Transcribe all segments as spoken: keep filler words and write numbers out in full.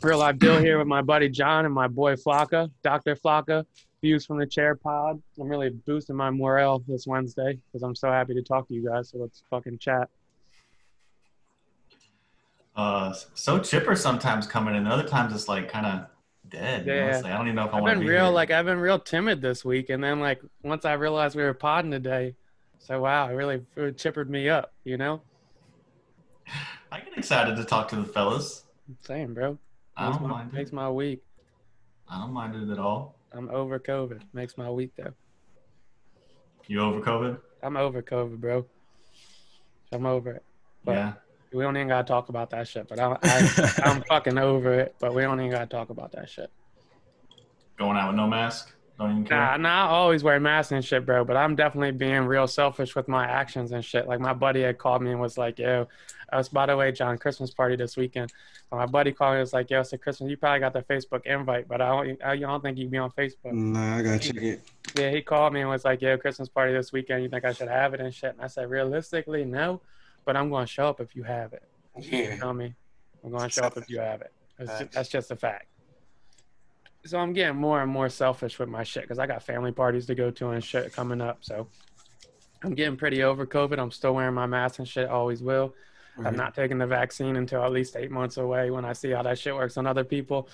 Real Life Deal here with my buddy John and my boy Flocka, Doctor Flocka, Views from the Chair pod. I'm really boosting my morale this Wednesday because I'm so happy to talk to you guys, so let's fucking chat. Uh, so chipper sometimes coming in, other times it's like kind of dead. Yeah. You know? It's like, I don't even know if I want to be real, here. Like, I've been real timid this week, and then like once I realized we were podding today, so wow, it really it chippered me up, you know? I get excited to talk to the fellas. Same, bro. I don't makes my, mind it. Makes my week. I don't mind it at all. I'm over COVID. Makes my week, though. You over COVID? I'm over COVID, bro. I'm over it. But yeah. We don't even got to talk about that shit, but I, I, I'm fucking over it, but we don't even got to talk about that shit. Going out with no mask? Don't even care? Nah, nah, I always wear masks and shit, bro, but I'm definitely being real selfish with my actions and shit. Like, my buddy had called me and was like, yo, I was, by the way, John, Christmas party this weekend. And my buddy called me and was like, yo, it's a Christmas. You probably got the Facebook invite, but I don't, I don't think you'd be on Facebook. Nah, I got to check it. Yeah, he called me and was like, yo, Christmas party this weekend. You think I should have it and shit? And I said, realistically, no. But I'm going to show up if you have it. Yeah. You know me? I'm going to show up if you have it. That's just, that's just a fact. So I'm getting more and more selfish with my shit because I got family parties to go to and shit coming up. So I'm getting pretty over COVID. I'm still wearing my mask and shit. Always will. Mm-hmm. I'm not taking the vaccine until at least eight months away when I see how that shit works on other people.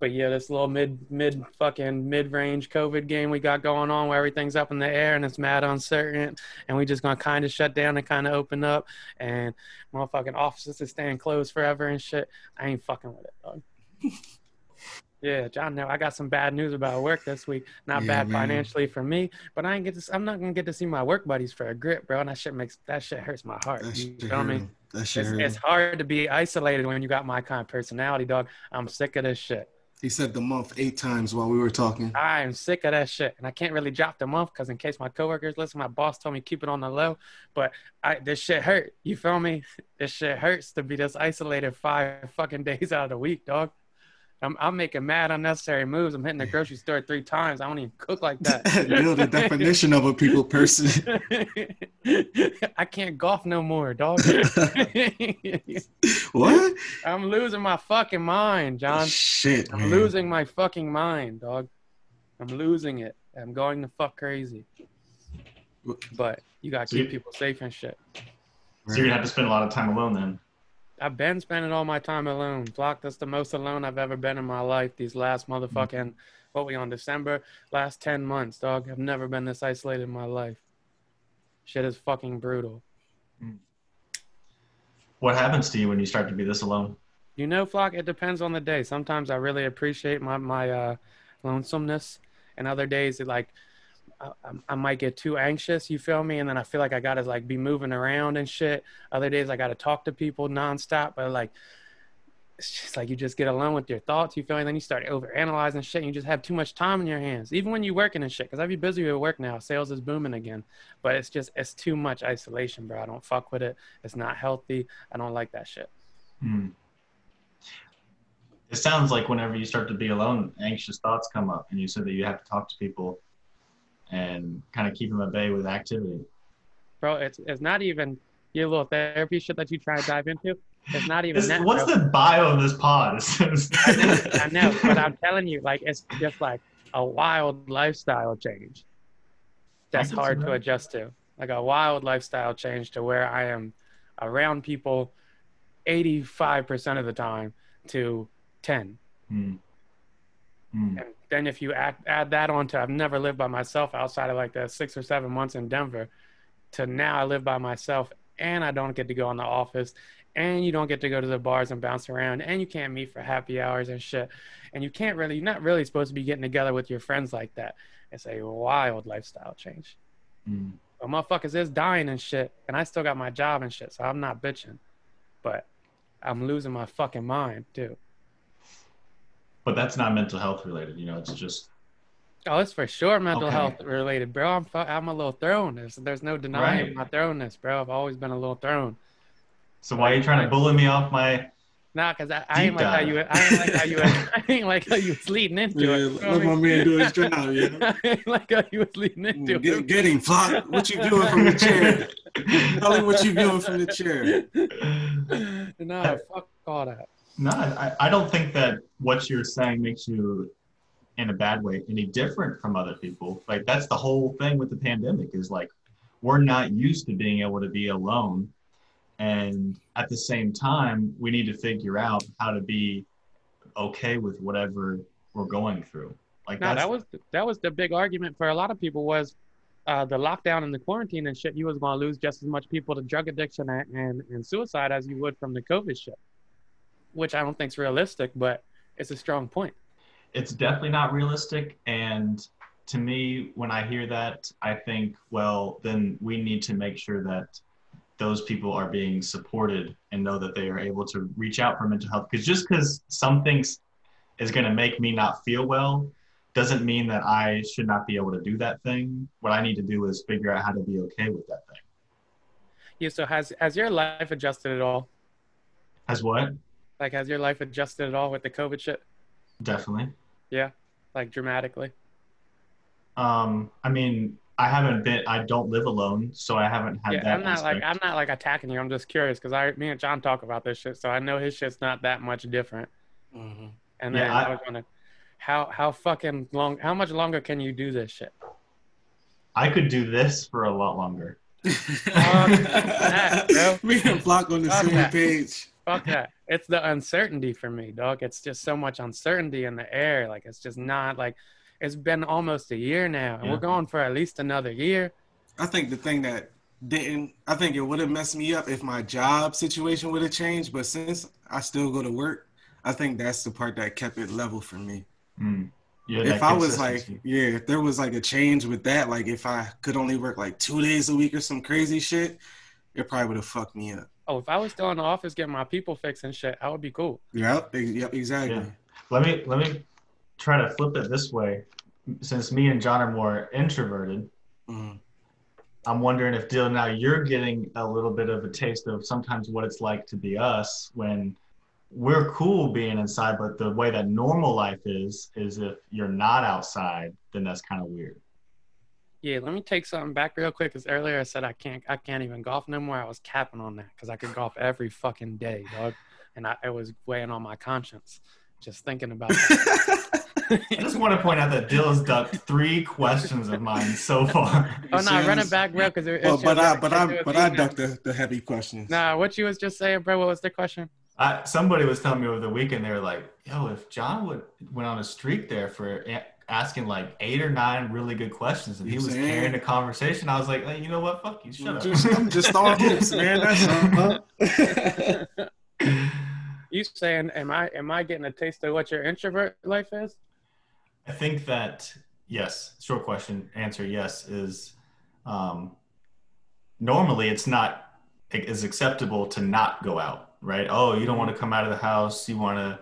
But yeah, this little mid, mid fucking mid-range COVID game we got going on where everything's up in the air and it's mad uncertain and we just gonna kind of shut down and kind of open up and motherfucking offices is staying closed forever and shit. I ain't fucking with it, dog. Yeah, John, I got some bad news about work this week. Not yeah, bad man. Financially for me, but I ain't get to, I'm not gonna get to see my work buddies for a grip, bro. And that shit makes that shit hurts my heart. That's you know what I mean? It's, it's hard to be isolated when you got my kind of personality, dog. I'm sick of this shit. He said the month eight times while we were talking. I am sick of that shit. And I can't really drop the month because in case my coworkers listen, my boss told me keep it on the low. But I, this shit hurt. You feel me? This shit hurts to be this isolated five fucking days out of the week, dog. I'm, I'm making mad unnecessary moves. I'm hitting the grocery store three times. I don't even cook like that. You're the definition of a people person. I can't golf no more, dog. What? I'm losing my fucking mind, John. Shit, I'm man. losing my fucking mind, dog. I'm losing it. I'm going the fuck crazy. But you got to so keep you, people safe and shit. So you're going to have to spend a lot of time alone then. I've been spending all my time alone. Block, that's the most alone I've ever been in my life. These last motherfucking, mm-hmm. what we on, December? Last ten months, dog. I've never been this isolated in my life. Shit is fucking brutal. What happens to you when you start to be this alone? You know, Flock, it depends on the day. Sometimes I really appreciate my, my uh, lonesomeness. And other days, it like... I, I might get too anxious, you feel me? And then I feel like I got to, like, be moving around and shit. Other days I got to talk to people nonstop. But, like, it's just like you just get alone with your thoughts, you feel me? And then you start overanalyzing shit and you just have too much time in your hands. Even when you're working and shit. Because I be busy with work now. Sales is booming again. But it's just, it's too much isolation, bro. I don't fuck with it. It's not healthy. I don't like that shit. Hmm. It sounds like whenever you start to be alone, anxious thoughts come up. And you said that you have to talk to people and kind of keep them at bay with activity. Bro, it's it's not even your little therapy shit that you try to dive into. It's not even it's, that, What's bro. the bio of this pod? I, know, I know, but I'm telling you, like, it's just like a wild lifestyle change. That's hard to adjust to. Like a wild lifestyle change to where I am around people eighty-five percent of the time to ten. Mm. Mm. And then if you add, add that on to I've never lived by myself outside of like the six or seven months in Denver to now I live by myself and I don't get to go in the office and you don't get to go to the bars and bounce around and you can't meet for happy hours and shit. And you can't really, you're not really supposed to be getting together with your friends like that. It's a wild lifestyle change. Mm. But motherfuckers is dying and shit and I still got my job and shit, so I'm not bitching. But I'm losing my fucking mind too. But that's not mental health related, you know, it's just... Oh, it's for sure mental okay. health related, bro. I'm I'm a little thrown. There's, there's no denying right. my thrownness, bro. I've always been a little thrown. So why are you trying to bully me off my... Nah, because I, I ain't like how you... I ain't like how you... I ain't like how you was leading into yeah, it. Let my man do his job, yeah. I ain't like how you was leading into Get, it. Get him, Flock. What you doing from the chair? Tell him what you doing from the chair. Nah, fuck all that. No, I, I don't think that what you're saying makes you, in a bad way, any different from other people. Like, that's the whole thing with the pandemic is, like, we're not used to being able to be alone. And at the same time, we need to figure out how to be okay with whatever we're going through. Like, no, that's, that was that was the big argument for a lot of people was uh, the lockdown and the quarantine and shit. You was going to lose just as much people to drug addiction and, and, and suicide as you would from the COVID shit, which I don't think is realistic, but it's a strong point. It's definitely not realistic. And to me, when I hear that, I think, well, then we need to make sure that those people are being supported and know that they are able to reach out for mental health. Because just because something is going to make me not feel well doesn't mean that I should not be able to do that thing. What I need to do is figure out how to be okay with that thing. Yeah, so has, has your life adjusted at all? Has what? Like, has your life adjusted at all with the COVID shit? Definitely. Yeah, like dramatically. Um, I mean, I haven't been. I don't live alone, so I haven't had yeah, that. I'm not aspect. like I'm not like attacking you. I'm just curious because I, me and John talk about this shit, so I know his shit's not that much different. Mm-hmm. And then yeah, I, I was gonna, how how fucking long? How much longer can you do this shit? I could do this for a lot longer. um, that, bro. We can block on the Fuck same that. page. Fuck that. It's the uncertainty for me, dog. It's just so much uncertainty in the air. Like, it's just not like, it's been almost a year now, and yeah. we're going for at least another year. I think the thing that didn't, I think it would have messed me up if my job situation would have changed, but since I still go to work, I think that's the part that kept it level for me. Mm. Yeah, if I was like, yeah, if there was like a change with that, like if I could only work like two days a week or some crazy shit, it probably would have fucked me up. Oh, if I was still in the office getting my people fixed and shit, I would be cool. Yep, yep, exactly. Yeah. Let me let me try to flip it this way. Since me and John are more introverted, mm-hmm. I'm wondering if, Dylan, now you're getting a little bit of a taste of sometimes what it's like to be us when we're cool being inside, but the way that normal life is, is if you're not outside, then that's kind of weird. Yeah, let me take something back real quick, because earlier I said I can't I can't even golf no more. I was capping on that, because I could golf every fucking day, dog. And I, it was weighing on my conscience, just thinking about it. I just want to point out that Dylan's ducked three questions of mine so far. Oh, no, run it back, bro, because it, well, it But I but I, but I ducked the, the heavy questions. Nah, what you was just saying, bro, what was the question? I, somebody was telling me over the weekend, they were like, yo, if John would went on a streak there for asking like eight or nine really good questions, and he was carrying the conversation, I was like, hey, you know what? Fuck you, shut up. Just, I'm just throwing hoops, man. That's uh-huh. You saying, am I am I getting a taste of what your introvert life is? I think that, yes, short question, answer yes, is um, normally it's not it is acceptable to not go out. Right? Oh, you don't want to come out of the house. You want to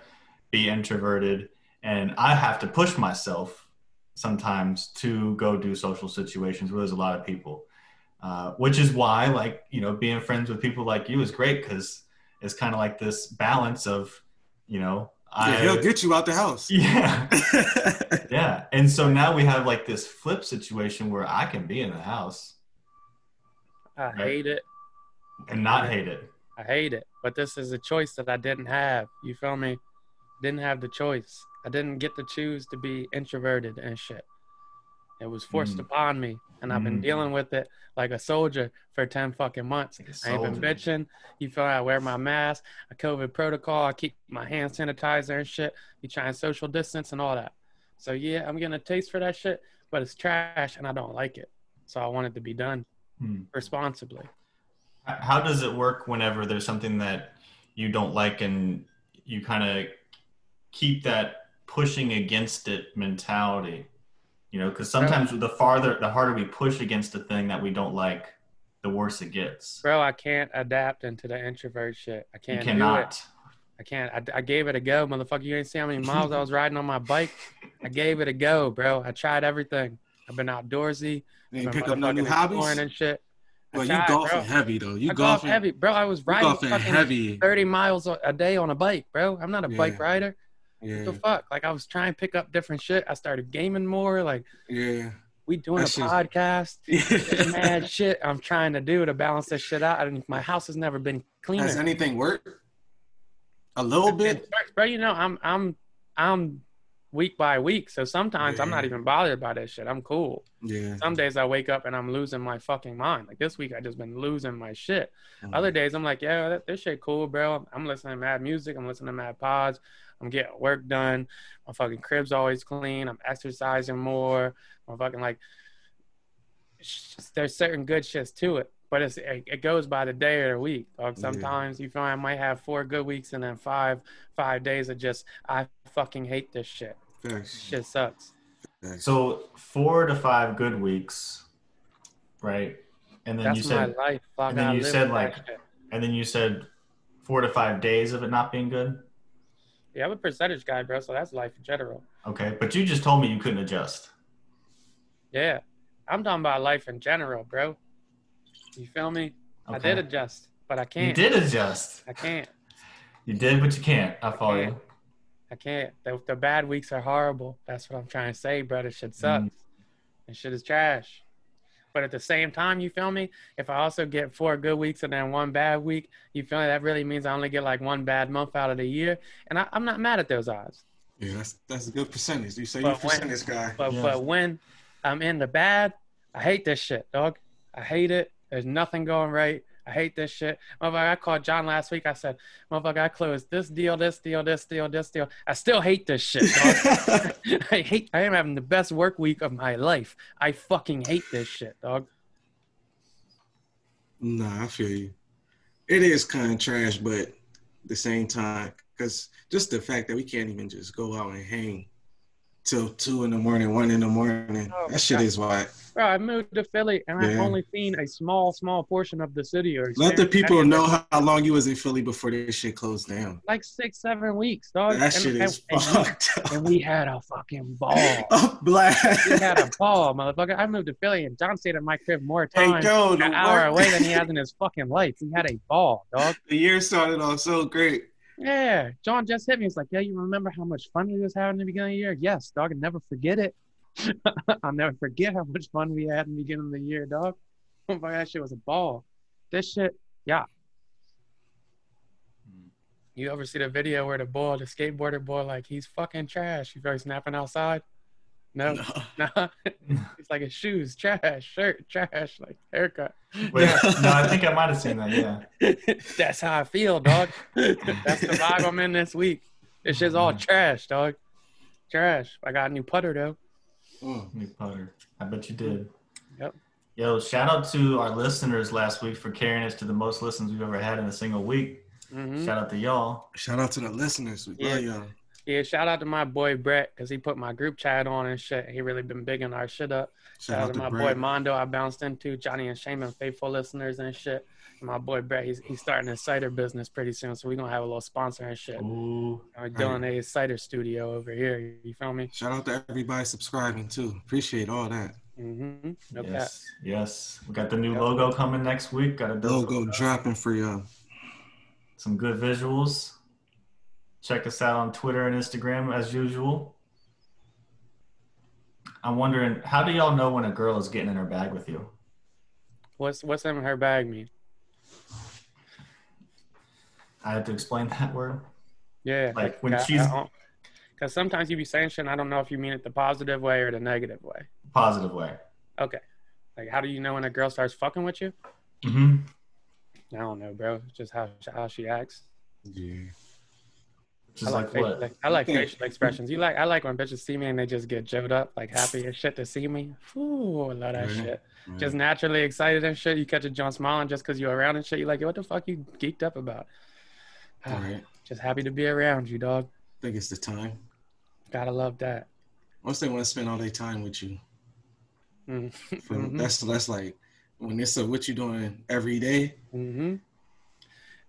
be introverted. And I have to push myself sometimes to go do social situations where there's a lot of people, uh, which is why, like, you know, being friends with people like you is great, because it's kind of like this balance of, you know, I, yeah, he'll get you out the house. Yeah. Yeah. And so now we have like this flip situation where I can be in the house. I right? hate it. And not hate it. I hate it, but this is a choice that I didn't have. You feel me? Didn't have the choice. I didn't get to choose to be introverted and shit. It was forced mm. upon me, and mm. I've been dealing with it like a soldier for ten fucking months. Like I ain't been bitching. You feel me? I wear my mask, a COVID protocol, I keep my hand sanitizer and shit. You try and social distance and all that. So yeah, I'm getting a taste for that shit, but it's trash and I don't like it. So I want it to be done mm. responsibly. How does it work whenever there's something that you don't like and you kind of keep that pushing against it mentality? You know, because sometimes bro, the farther, the harder we push against the thing that we don't like, the worse it gets. Bro, I can't adapt into the introvert shit. I can't you cannot. do it. I can't. I, I gave it a go, motherfucker. You ain't see how many miles I was riding on my bike. I gave it a go, bro. I tried everything. I've been outdoorsy. You ain't pick up no new hobbies? And shit. Well, you golfing heavy, though. You golfing heavy, bro. I was riding fucking heavy. thirty miles a day on a bike, bro. I'm not a yeah. bike rider. Yeah. What the fuck? Like, I was trying to pick up different shit. I started gaming more. Like, yeah, we doing that a podcast. Yeah. Mad shit I'm trying to do to balance this shit out. I mean, my house has never been cleaner. Has anything worked? A little bit, bro. You know, I'm I'm I'm week by week, so sometimes yeah. I'm not even bothered by that shit. I'm cool. Yeah. Some days I wake up and I'm losing my fucking mind. Like this week, I just been losing my shit. Mm. Other days I'm like, yeah, that, this shit cool, bro. I'm listening to mad music. I'm listening to mad pods. I'm getting work done. My fucking crib's always clean. I'm exercising more. I'm fucking like, just, there's certain good shits to it. But it's, it goes by the day or the week, dog. Sometimes yeah. you find I might have four good weeks and then five five days of just, I fucking hate this shit. Thanks. Shit sucks. Thanks. So four to five good weeks, right? And then That's you said, my life. Fuck, and then I you said like, and then you said four to five days of it not being good. Yeah, I'm a percentage guy, bro. So that's life in general. Okay, but you just told me you couldn't adjust. Yeah, I'm talking about life in general, bro. You feel me? Okay. I did adjust, but I can't. You did adjust. I can't. You did, but you can't. I, I follow can't. you. I can't. The, the bad weeks are horrible. That's what I'm trying to say, brother. Shit sucks. Mm. And shit is trash. But at the same time, you feel me? If I also get four good weeks and then one bad week, you feel me? That really means I only get like one bad month out of the year. And I, I'm not mad at those odds. Yeah, that's that's a good percentage. You say but you're a percentage guy. But, yeah. but when I'm in the bad, I hate this shit, dog. I hate it. There's nothing going right. I hate this shit. Motherfucker, I called John last week. I said, motherfucker, I closed this deal, this deal, this deal, this deal. I still hate this shit, dog. I hate, I am having the best work week of my life. I fucking hate this shit, dog. Nah, I feel you. It is kind of trash, but at the same time, because just the fact that we can't even just go out and hang till two in the morning, one in the morning. Oh, that shit God. is wild. Bro, I moved to Philly and yeah. I've only seen a small, small portion of the city. Or Let the people know how, how long you was in Philly before this shit closed down. Like six, seven weeks, dog. That and, shit is and, fucked and, up. And we had a fucking ball. A blast. We had a ball, motherfucker. I moved to Philly and John stayed at my crib more time hey, yo, an hour away than he has in his fucking life. We had a ball, dog. The year started off so great. Yeah, John just hit me. He's like, yeah, you remember how much fun we was having in the beginning of the year? Yes, dog, I'll never forget it. I'll never forget how much fun we had in the beginning of the year, dog. Oh my, that shit was a ball. This shit, yeah. You ever see the video where the boy, the skateboarder boy, like, he's fucking trash. You probably snapping outside? No, no. Nah. It's like his shoes, trash, shirt, trash, like haircut. Wait, yeah. No, I think I might have seen that, yeah. That's how I feel, dog. That's the vibe I'm in this week. This shit's all trash, dog. Trash. I got a new putter, though. Oh, new putter. I bet you did. Yep. Yo, shout out to our listeners last week for carrying us to the most listens we've ever had in a single week. Mm-hmm. Shout out to y'all. Shout out to the listeners. We yeah. love y'all. Yeah, shout out to my boy Brett because he put my group chat on and shit. He really been bigging our shit up. Shout, shout out to my Brett. boy Mondo. I bounced into Johnny and Shaman, faithful listeners and shit. And my boy Brett, he's he's starting his cider business pretty soon, so we're gonna have a little sponsor and shit. Ooh, and we're doing right. a cider studio over here. You feel me? Shout out to everybody subscribing too. Appreciate all that. Mm-hmm. No yes, cap. yes. We got the new logo coming next week. Got a logo dropping for y'all. Some good visuals. Check us out on Twitter and Instagram as usual. I'm wondering, how do y'all know when a girl is getting in her bag with you? What's what's in her bag mean? I have to explain that word. Yeah, like when I, she's because sometimes you be saying shit, and I don't know if you mean it the positive way or the negative way. Positive way. Okay. Like, how do you know when a girl starts fucking with you? Mm-hmm. I don't know, bro. Just how how she acts. Yeah. I like, like facial, I like facial expressions. You like I like when bitches see me and they just get joed up, like happy as shit to see me. Ooh, I love that mm-hmm. shit. Mm-hmm. Just naturally excited and shit. You catch a John smiling just because you're around and shit. You're like, yo, what the fuck you geeked up about? All uh, right. Just happy to be around you, dog. I think it's the time. Gotta love that. Once they want to spend all their time with you. Mm-hmm. From, that's, that's like, when it's a what you doing every day. Mm-hmm.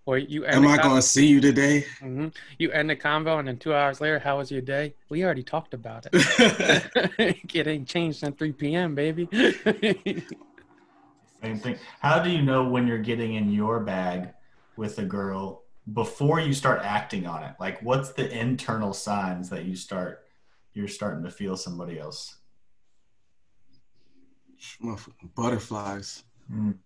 Or you end Am I going to see you today? Mm-hmm. You end the convo, and then two hours later, how was your day? We already talked about it. It ain't changed since three p.m., baby. Same thing. How do you know when you're getting in your bag with a girl before you start acting on it? Like, what's the internal signs that you start, you're starting to feel somebody else? Butterflies. Mm.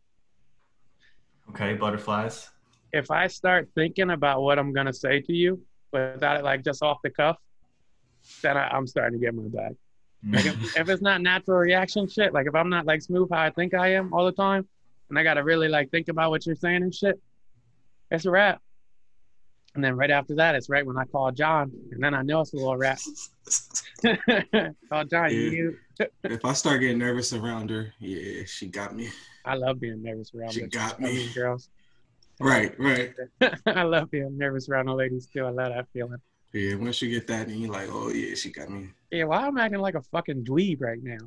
Okay, butterflies. if I start thinking about what I'm going to say to you without it, like, just off the cuff, then I, I'm starting to get my bag. Like, if, if it's not natural reaction shit, like, if I'm not, like, smooth how I think I am all the time, and I got to really, like, think about what you're saying and shit, it's a wrap. And then right after that, it's right when I call John, and then I know it's a little wrap. Call John, yeah. you. If I start getting nervous around her, yeah, she got me. I love being nervous around her. She got me. I mean, girls. Right, right. I love being nervous around the ladies, too. I love that feeling. Yeah, once you get that, then you're like, oh, yeah, she got me. Yeah, why am I acting like a fucking dweeb right now?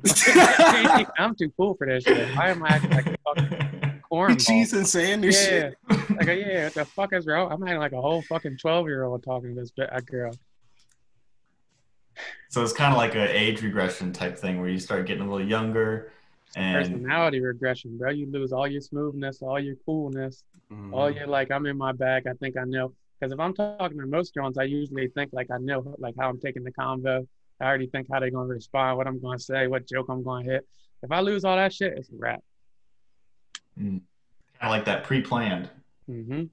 I'm too cool for that shit. Why am I acting like a fucking cornball? Cheese and sand and yeah. shit. Like, yeah, what the fuck is wrong? I'm acting like a whole fucking twelve-year-old talking to this girl. So it's kind of like an age regression type thing where you start getting a little younger. And personality regression, bro. You lose all your smoothness, all your coolness, mm. all your, like, I'm in my bag, I think I know. Because if I'm talking to most girls, I usually think, like, I know, like, how I'm taking the convo. I already think how they're going to respond, what I'm going to say, what joke I'm going to hit. If I lose all that shit, it's a wrap. Mm. Kind of like that pre-planned. Mm-hmm.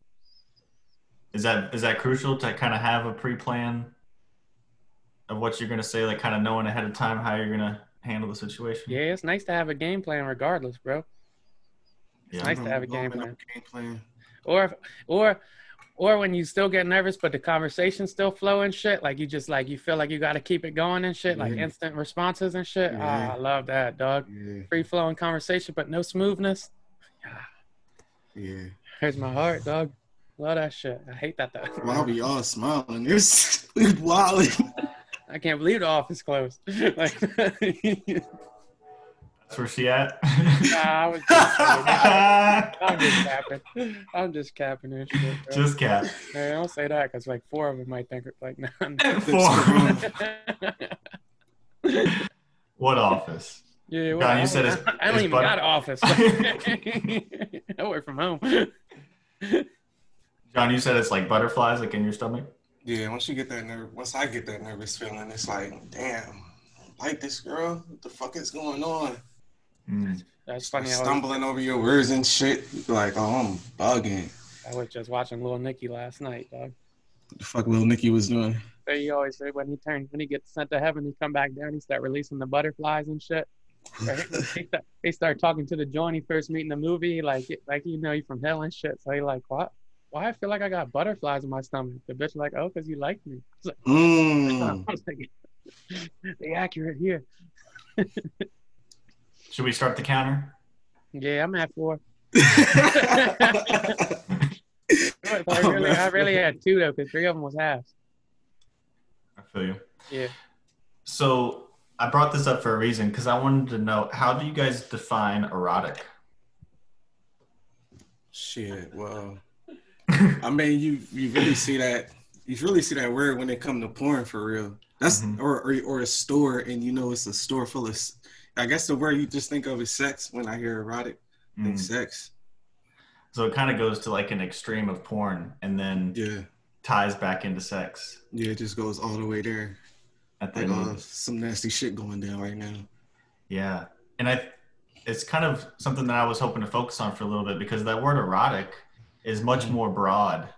Is that is that crucial to kind of have a pre-plan of what you're going to say, like, kind of knowing ahead of time how you're going to handle the situation? Yeah, it's nice to have a game plan regardless, bro. It's yeah, nice to have a game plan. game plan. Or if, or or when you still get nervous but the conversation's still flowing shit, like, you just, like, you feel like you got to keep it going and shit, yeah. like instant responses and shit. Yeah. Oh, I love that, dog. Yeah. Free-flowing conversation but no smoothness. Yeah. Yeah. Hurts my heart, dog. Love that shit. I hate that, though. Why are we all smiling? It's wild. I can't believe the office closed. Like, that's where she at? Nah, I was just I'm just capping. I'm just capping and shit, bro. Just cap. Man, don't say that, because, like, four of them might think it's like, nah. Four. What office? Yeah, well, John, you I, said I, his, I don't even butter. got an office. I work from home. John, you said it's like butterflies, like, in your stomach? Yeah, once you get that nerve, once I get that nervous feeling, it's like, damn, I like this girl. What the fuck is going on? Mm. That's funny. Like, stumbling was, over your words and shit. You're like, oh, I'm bugging. I was just watching Little Nicky last night, dog. What the fuck Little Nicky was doing? So he always said when he turns, when he gets sent to heaven, he come back down, he start releasing the butterflies and shit. Right? They, start, they start talking to the joint he first meet in the movie, like, like you know, you from hell and shit. So he like, what? Why I feel like I got butterflies in my stomach? The bitch like, oh, because you like me. I was like, mm. I was thinking, they accurate here. Should we start the counter? Yeah, I'm at four. I, really, I really had two, though, because three of them was halves. I feel you. Yeah. So I brought this up for a reason, because I wanted to know, how do you guys define erotic? Shit, well... I mean, you you really see that you really see that word when it come to porn for real. That's mm-hmm. or, or or a store, and you know it's a store full of. I guess the word you just think of is sex. When I hear erotic, I think mm. sex. So it kind of goes to like an extreme of porn, and then yeah, ties back into sex. Yeah, it just goes all the way there. At the like, uh, some nasty shit going down right now. Yeah, and I, it's kind of something that I was hoping to focus on for a little bit because that word erotic is much more broad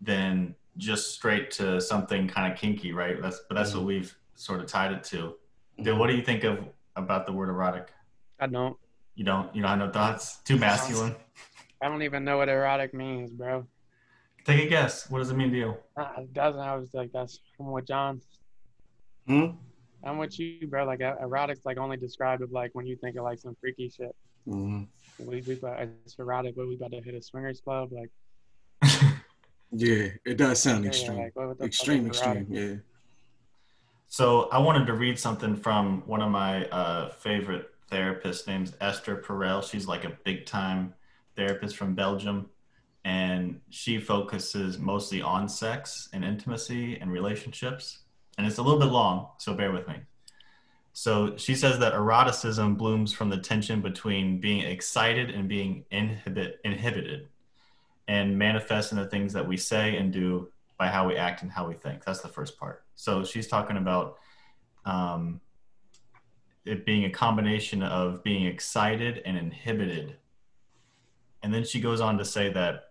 than just straight to something kind of kinky, right? That's but that's mm-hmm. what we've sort of tied it to. Dude, what do you think of about the word erotic? I don't. You don't? You don't have no thoughts? Too masculine? I don't even know what erotic means, bro. Take a guess. What does it mean to you? Uh, it doesn't. I was like, that's I'm with John. Hmm? I'm with you, bro. Like, erotic's like only described with like when you think of like some freaky shit. Mm-hmm. We, we it's erotic, but we about to hit a swingers club, like. Yeah, it does sound extreme. Yeah, like, extreme, extreme, yeah. So I wanted to read something from one of my uh, favorite therapists, named Esther Perel. She's like a big-time therapist from Belgium, and she focuses mostly on sex and intimacy and relationships. And it's a little bit long, so bear with me. So she says that eroticism blooms from the tension between being excited and being inhibit, inhibited and manifests in the things that we say and do by how we act and how we think. That's the first part. So she's talking about um, it being a combination of being excited and inhibited. And then she goes on to say that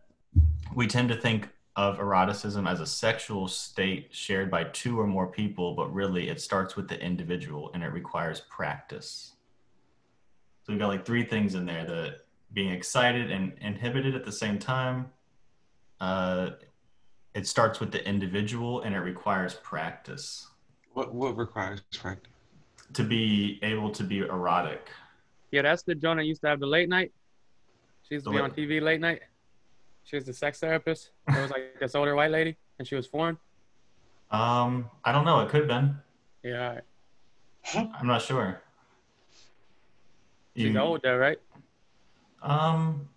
we tend to think of eroticism as a sexual state shared by two or more people, but really it starts with the individual and it requires practice. So we've got like three things in there: the being excited and inhibited at the same time. Uh, it starts with the individual and it requires practice. What, what requires practice? To be able to be erotic. Yeah, that's the Jonah used to have the late night. She used to the be late. on T V late night. She was the sex therapist. It was like this older white lady, and she was foreign. Um, I don't know. It could have been. Yeah. Right. I'm not sure. She's you, old though, right? Um,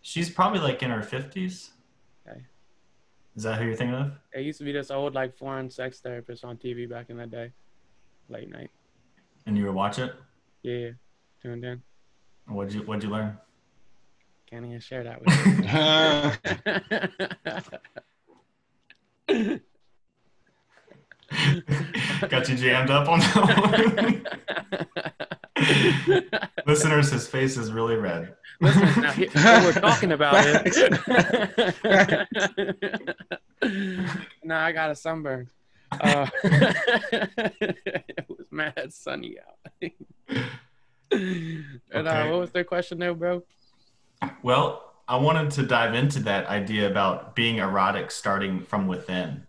she's probably like in her fifties. Okay. Is that who you're thinking of? It used to be this old like foreign sex therapist on T V back in the day, late night. And you would watch it? Yeah. Tuned in. What'd you What'd you learn? Can't even share that with you. Got you jammed up on that one. Listeners, his face is really red. Listeners, now, he, what we're talking about it. No, I got a sunburn. Uh, it was mad sunny out. And okay. uh, what was their question there, bro? Well, I wanted to dive into that idea about being erotic starting from within.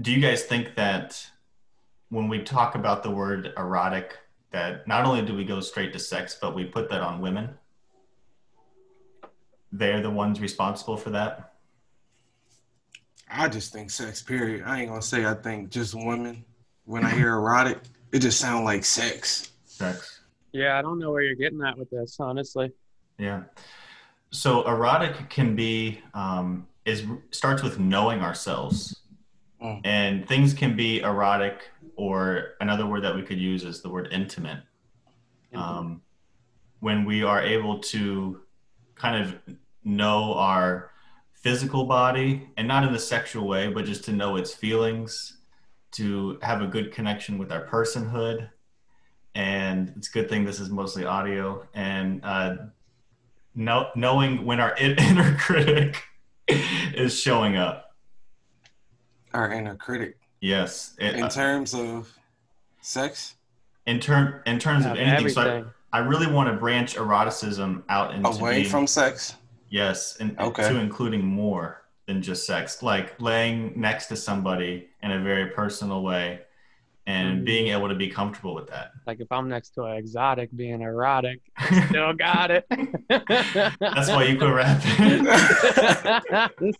Do you guys think that when we talk about the word erotic, that not only do we go straight to sex, but we put that on women? They're the ones responsible for that? I just think sex, period. I ain't gonna say I think just women. When I hear erotic, it just sounds like sex. Sex. Yeah, I don't know where you're getting at with this, honestly. Yeah. So erotic can be, um, is starts with knowing ourselves. Mm. And things can be erotic, or another word that we could use is the word intimate. Mm-hmm. Um, when we are able to kind of know our physical body, and not in a sexual way, but just to know its feelings, to have a good connection with our personhood. And it's a good thing this is mostly audio, and uh, know, knowing when our inner critic is showing up. Our inner critic. Yes. It, in uh, terms of sex? In, ter- in terms of, of anything. Everything. So I, I really want to branch eroticism out into Away being, from sex? Yes, and okay. to including more than just sex. Like laying next to somebody in a very personal way. And being able to be comfortable with that. Like if I'm next to an exotic, being erotic, I still got it. That's why you quit rapping.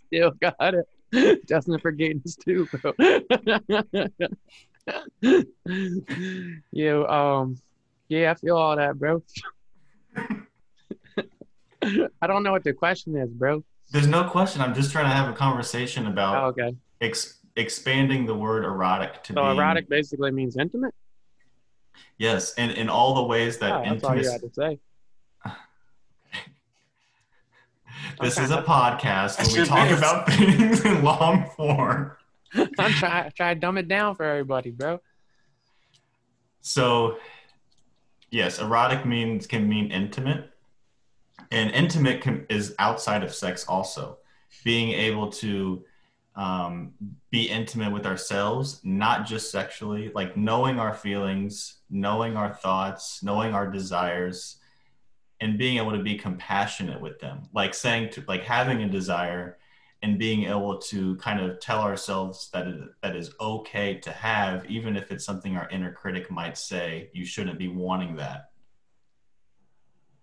Still got it. Justin for Gators too, bro. you, um, yeah, I feel all that, bro. I don't know what the question is, bro. There's no question. I'm just trying to have a conversation about. Oh, okay. Ex- expanding the word erotic to be. So being, erotic basically means intimate? Yes, and in all the ways that oh, that's intimacy. All you had to say. This okay. is a podcast where we talk about things in long form. I'm trying try to dumb it down for everybody, bro. So, yes, erotic means can mean intimate. And intimate can, is outside of sex also. Being able to um be intimate with ourselves, not just sexually, like knowing our feelings, knowing our thoughts, knowing our desires, and being able to be compassionate with them. Like saying to, like having a desire and being able to kind of tell ourselves that it, that is okay to have, even if it's something our inner critic might say you shouldn't be wanting that.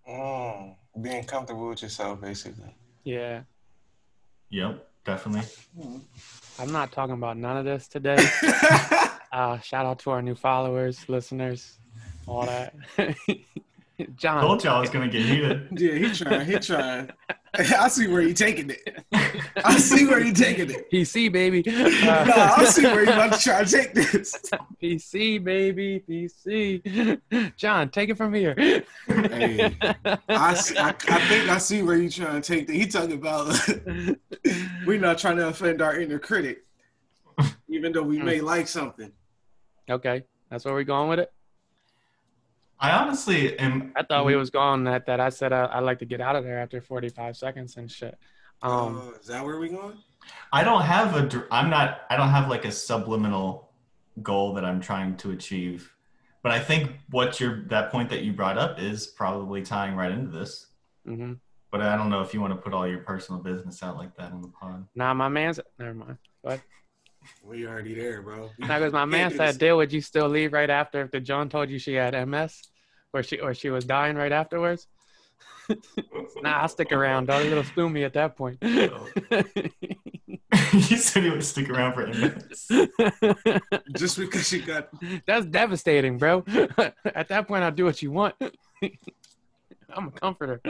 Mm, being comfortable with yourself, basically. Yeah. Yep. Definitely. I'm not talking about none of this today. uh, shout out to our new followers, listeners, all that. John. I told y'all I was going to get heated. Yeah, he trying. He trying. I see where he taking it. I see where he taking it. P C, baby. Uh, no, I see where he about to try to take this. P C, baby. P C. John, take it from here. Hey, I, I, I think I see where you trying to take that. He talking about we're not trying to offend our inner critic, even though we may like something. Okay, that's where we're going with it? I honestly am. I thought we was going at that. I said I, I'd like to get out of there after forty-five seconds and shit. Um, uh, is that where we going? I don't have a. I'm not. I don't have like a subliminal goal that I'm trying to achieve, but I think what your that point that you brought up is probably tying right into this. Mm-hmm. But I don't know if you want to put all your personal business out like that on the pod. Nah, my man's. Never mind. What? We already there, bro. Now, because my man said, "Deal, would you still leave right after if the John told you she had M S, or she or she was dying right afterwards?" Nah, I stick around, dog. It'll spoon me at that point. You said you would stick around for M S just because she got. That's devastating, bro. At that point, I'll do what you want. I'm a comforter.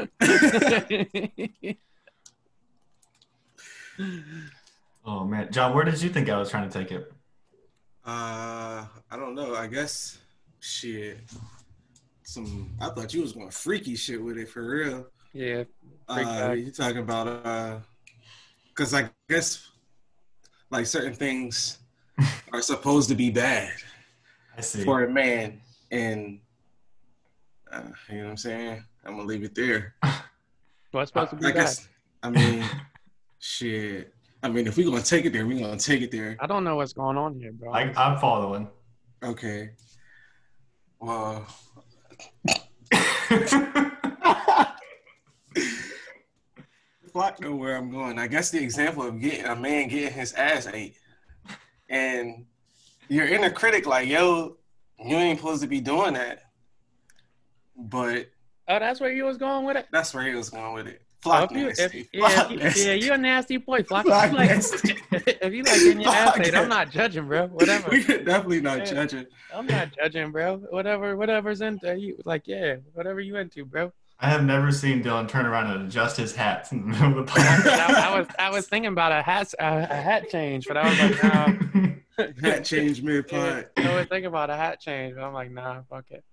Oh, man. John, where did you think I was trying to take it? Uh, I don't know. I guess, shit. Some. I thought you was going freaky shit with it, for real. Yeah. Uh, you talking about, uh, because I guess, like, certain things are supposed to be bad I see. for a man. And, uh, you know what I'm saying? I'm going to leave it there. What's supposed I, to be I bad? Guess, I mean, shit. I mean, if we're going to take it there, we're going to take it there. I don't know what's going on here, bro. I, I'm following. Okay. Well. Fuck, know where I'm going. I guess the example of getting a man getting his ass ate. And your inner critic like, yo, you ain't supposed to be doing that. But. Oh, that's where you was going with it? That's where he was going with it. Flock oh, if you, if, yeah, Flock if you, yeah, you're a nasty boy. Flock Flock like, if you like getting your ass ate, I'm not judging, bro. Whatever. We're definitely not yeah. judging. I'm not judging, bro. Whatever, whatever's into you, like, yeah, whatever you into, bro. I have never seen Dylan turn around and adjust his hat in the middle of the podcast. I, I was, I was thinking about a hat, a, a hat change, but I was like, nah. Hat change mid pod. Yeah, I was thinking about a hat change, but I'm like, nah, fuck it.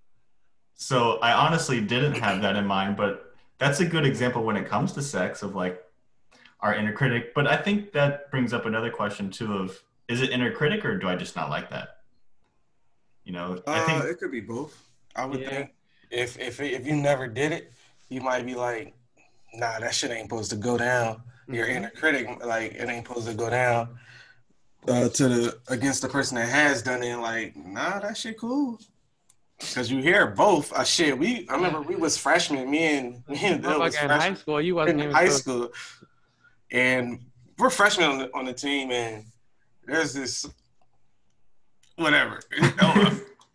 So I honestly didn't have that in mind, but. That's a good example when it comes to sex of like our inner critic. But I think that brings up another question too of, is it inner critic or do I just not like that? You know, I think uh, it could be both. I would yeah. think if, if, if you never did it, you might be like, nah, that shit ain't supposed to go down. Your mm-hmm. inner critic, like it ain't supposed to go down uh, to the, against the person that has done it. Like, nah, that shit cool. Cause you hear both. Uh, shit, we. I remember we was freshmen. Me and me and Dylan was in high school. You wasn't in high school, and we're freshmen on the, on the team. And there's this, whatever.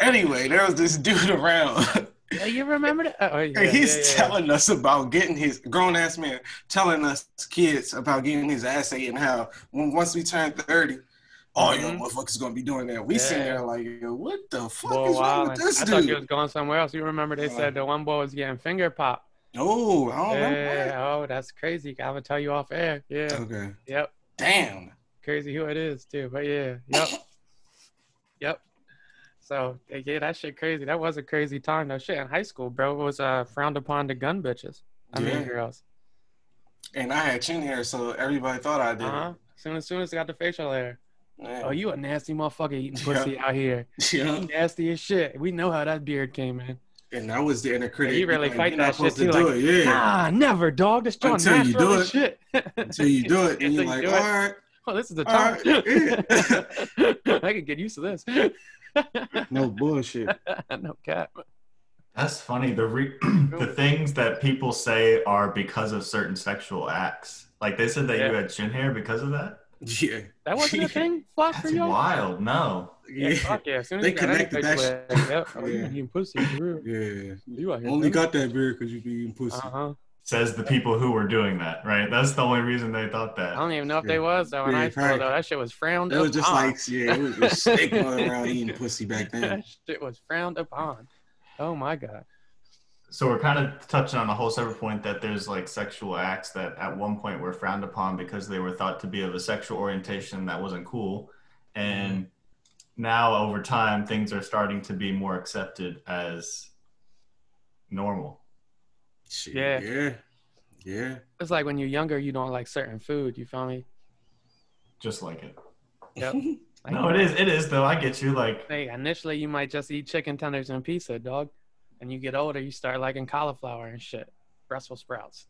Anyway, there was this dude around. Oh, you remember that? Oh, yeah, and he's yeah, yeah. telling us about getting his grown ass man telling us kids about getting his ass ate and how when, once we turn thirty. Oh, mm-hmm. Yo, motherfuckers gonna be doing that. We yeah. sitting there like, yo, what the fuck Whoa, is wrong wow. with this I dude? I thought you was going somewhere else. You remember they uh, said the one boy was getting finger popped. Oh, I don't yeah. know. Oh, that's crazy. I'm gonna tell you off air. Yeah. Okay. Yep. Damn. Crazy who it is too, but yeah. Yep. Yep. So yeah, that shit crazy. That was a crazy time. That shit in high school, bro, it was uh, frowned upon to gun bitches. I yeah. mean, girls. And I had chin hair, so everybody thought I did. Uh-huh. Soon as soon as I got the facial hair. Man. Oh, you a nasty motherfucker eating pussy yeah. out here. Yeah. You nasty as shit. We know how that beard came in. And that was the inner critic. Yeah, you really like, fight that shit too. Like, yeah. Nah, never, dog. That's your natural you do it. Shit. Until you do it. And you're like, you all right. Well, this is the time. Right. Yeah. I can get used to this. No bullshit. No cap. That's funny. The re- the things that people say are because of certain sexual acts. Like they said that yeah. you had chin hair because of that? Yeah, that wasn't a thing. Flock for y'all. Wild, no. Yeah, yeah. Fuck yeah. As soon as they connected that shit. Yep. Yeah. Eating pussy, for real. Yeah, you only got that beer because you be eating pussy. Uh huh. Says the people who were doing that, right? That's the only reason they thought that. I don't even know if yeah. they was though. When yeah, I thought though, that shit was frowned. It was upon. Just like yeah, it was just stigma around eating pussy back then. That shit was frowned upon. Oh my god. So we're kind of touching on a whole separate point that there's like sexual acts that at one point were frowned upon because they were thought to be of a sexual orientation that wasn't cool. And mm-hmm. now over time, things are starting to be more accepted as normal. Yeah. Yeah. Yeah. It's like when you're younger, you don't like certain food. You feel me? Just like it. Yep. No, it is. It is though. I get you. Like, hey, initially you might just eat chicken tenders and pizza, dog. and you get older, you start liking cauliflower and shit, Brussels sprouts.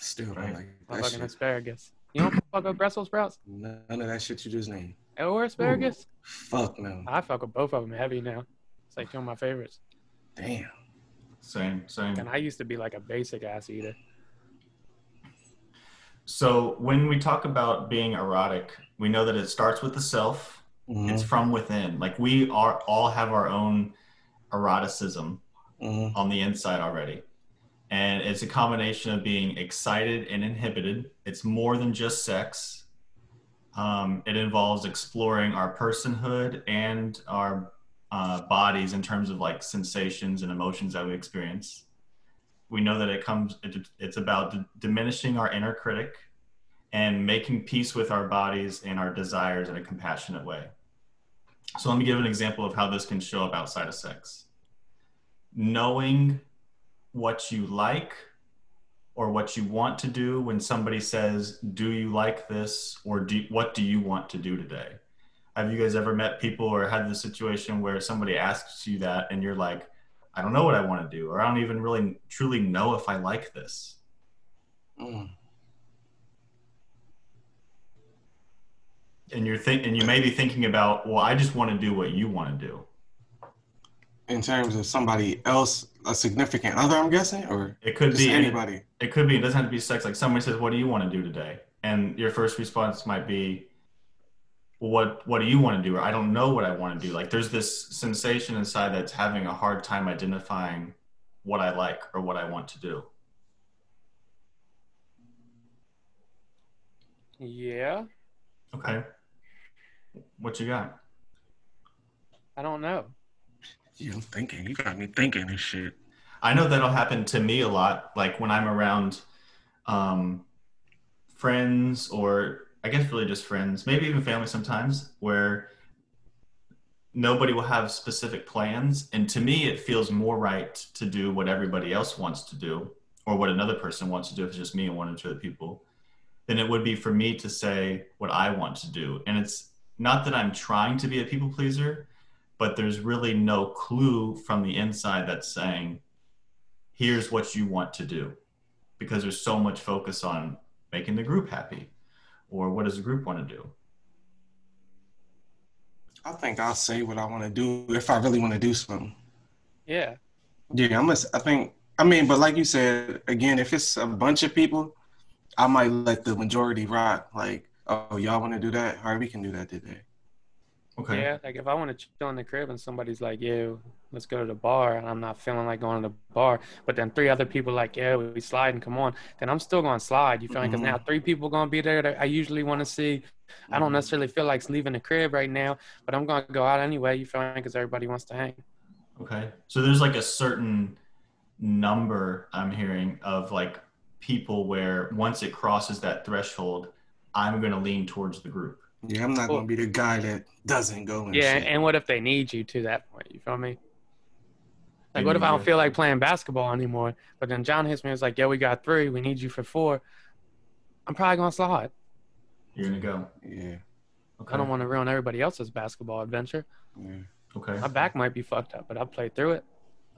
Still, right? Like that fucking shit. Asparagus. You don't fuck with Brussels sprouts? None of that shit you just named. Or asparagus? Ooh, fuck no. I fuck with both of them heavy now. It's like two of my favorites. Damn. Same, same. And I used to be like a basic ass eater. So when we talk about being erotic, we know that it starts with the self. Mm-hmm. It's from within. Like we are all have our own eroticism mm-hmm. on the inside already. And it's a combination of being excited and inhibited. It's more than just sex. Um, it involves exploring our personhood and our uh, bodies in terms of like sensations and emotions that we experience. We know that it comes, it, it's about d- diminishing our inner critic and making peace with our bodies and our desires in a compassionate way. So let me give an example of how this can show up outside of sex. Knowing what you like or what you want to do when somebody says, do you like this? Or do, what do you want to do today? Have you guys ever met people or had the situation where somebody asks you that and you're like, I don't know what I want to do, or I don't even really truly know if I like this. Mm. And you're think, and you may be thinking about, well, I just want to do what you want to do. In terms of somebody else, a significant other, I'm guessing, or it could be anybody. It, it could be. It doesn't have to be sex. Like somebody says, "What do you want to do today?" And your first response might be, what what do you want to do? Or I don't know what I want to do. Like there's this sensation inside that's having a hard time identifying what I like or what I want to do. Yeah. Okay. What you got? I don't know. You're thinking. You got me thinking this shit. I know that'll happen to me a lot. Like when I'm around um, friends or I guess really just friends, maybe even family sometimes, where nobody will have specific plans. And to me, it feels more right to do what everybody else wants to do or what another person wants to do if it's just me and one or two other people, than it would be for me to say what I want to do. And it's not that I'm trying to be a people pleaser, but there's really no clue from the inside that's saying, here's what you want to do. Because there's so much focus on making the group happy. Or what does the group want to do? I think I'll say what I want to do if I really want to do something. Yeah. Yeah, I'm a, I think, I mean, but like you said, again, if it's a bunch of people, I might let the majority rock. Like, oh, y'all want to do that? All right, we can do that today. Okay. Yeah, like if I want to chill in the crib and somebody's like, yo, let's go to the bar, and I'm not feeling like going to the bar, but then three other people like, yeah, we slide and come on, then I'm still going to slide, you feel me? Mm-hmm. Because now three people going to be there that I usually want to see. Mm-hmm. I don't necessarily feel like leaving the crib right now, but I'm going to go out anyway, you feel me? Because everybody wants to hang. Okay. So there's like a certain number I'm hearing of like people where once it crosses that threshold, I'm going to lean towards the group. Yeah, I'm not well, going to be the guy that doesn't go and Yeah, shit. And what if they need you to that point, you feel me? Like, what if I don't feel like playing basketball anymore? But then John hits me and was like, yeah, we got three. We need you for four. I'm probably going to slide. You're going to go. Yeah. Okay. I don't want to ruin everybody else's basketball adventure. Yeah. Okay. My back might be fucked up, but I'll play through it.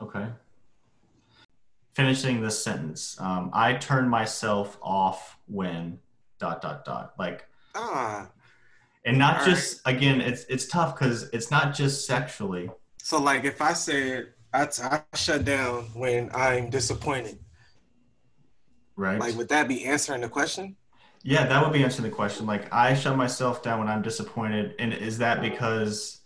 Okay. Finishing this sentence. Um, I turn myself off when dot, dot, dot. Like, ah. And not all just, right. Again, it's, it's tough because it's not just sexually. So, like, if I said... I, t- I shut down when I'm disappointed. Right. Like, would that be answering the question? Yeah, that would be answering the question. Like, I shut myself down when I'm disappointed. And is that because,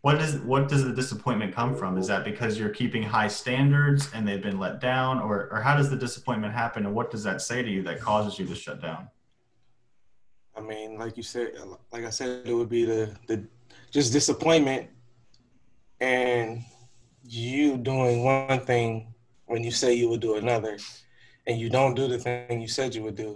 what is, what does the disappointment come from? Is that because you're keeping high standards and they've been let down? Or, or how does the disappointment happen? And what does that say to you that causes you to shut down? I mean, like you said, like I said, it would be the, the just disappointment and... you doing one thing when you say you would do another and you don't do the thing you said you would do.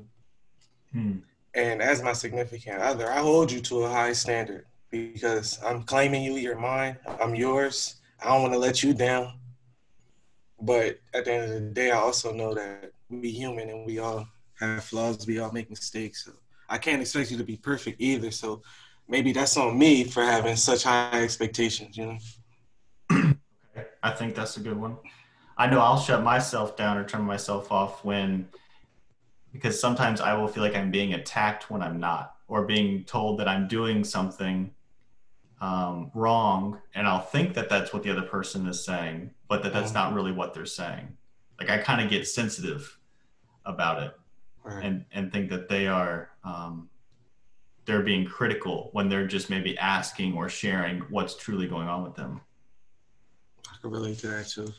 Hmm. And as my significant other, I hold you to a high standard because I'm claiming you, you're mine, I'm yours. I don't want to let you down. But at the end of the day, I also know that we human and we all have flaws. We all make mistakes. So I can't expect you to be perfect either. So maybe that's on me for having such high expectations, you know? I think that's a good one. I know I'll shut myself down or turn myself off when, because sometimes I will feel like I'm being attacked when I'm not, or being told that I'm doing something um, wrong. And I'll think that that's what the other person is saying, but that that's not really what they're saying. Like I kind of get sensitive about it. Right. And, and think that they are, um, they're being critical when they're just maybe asking or sharing what's truly going on with them. I can relate to that too.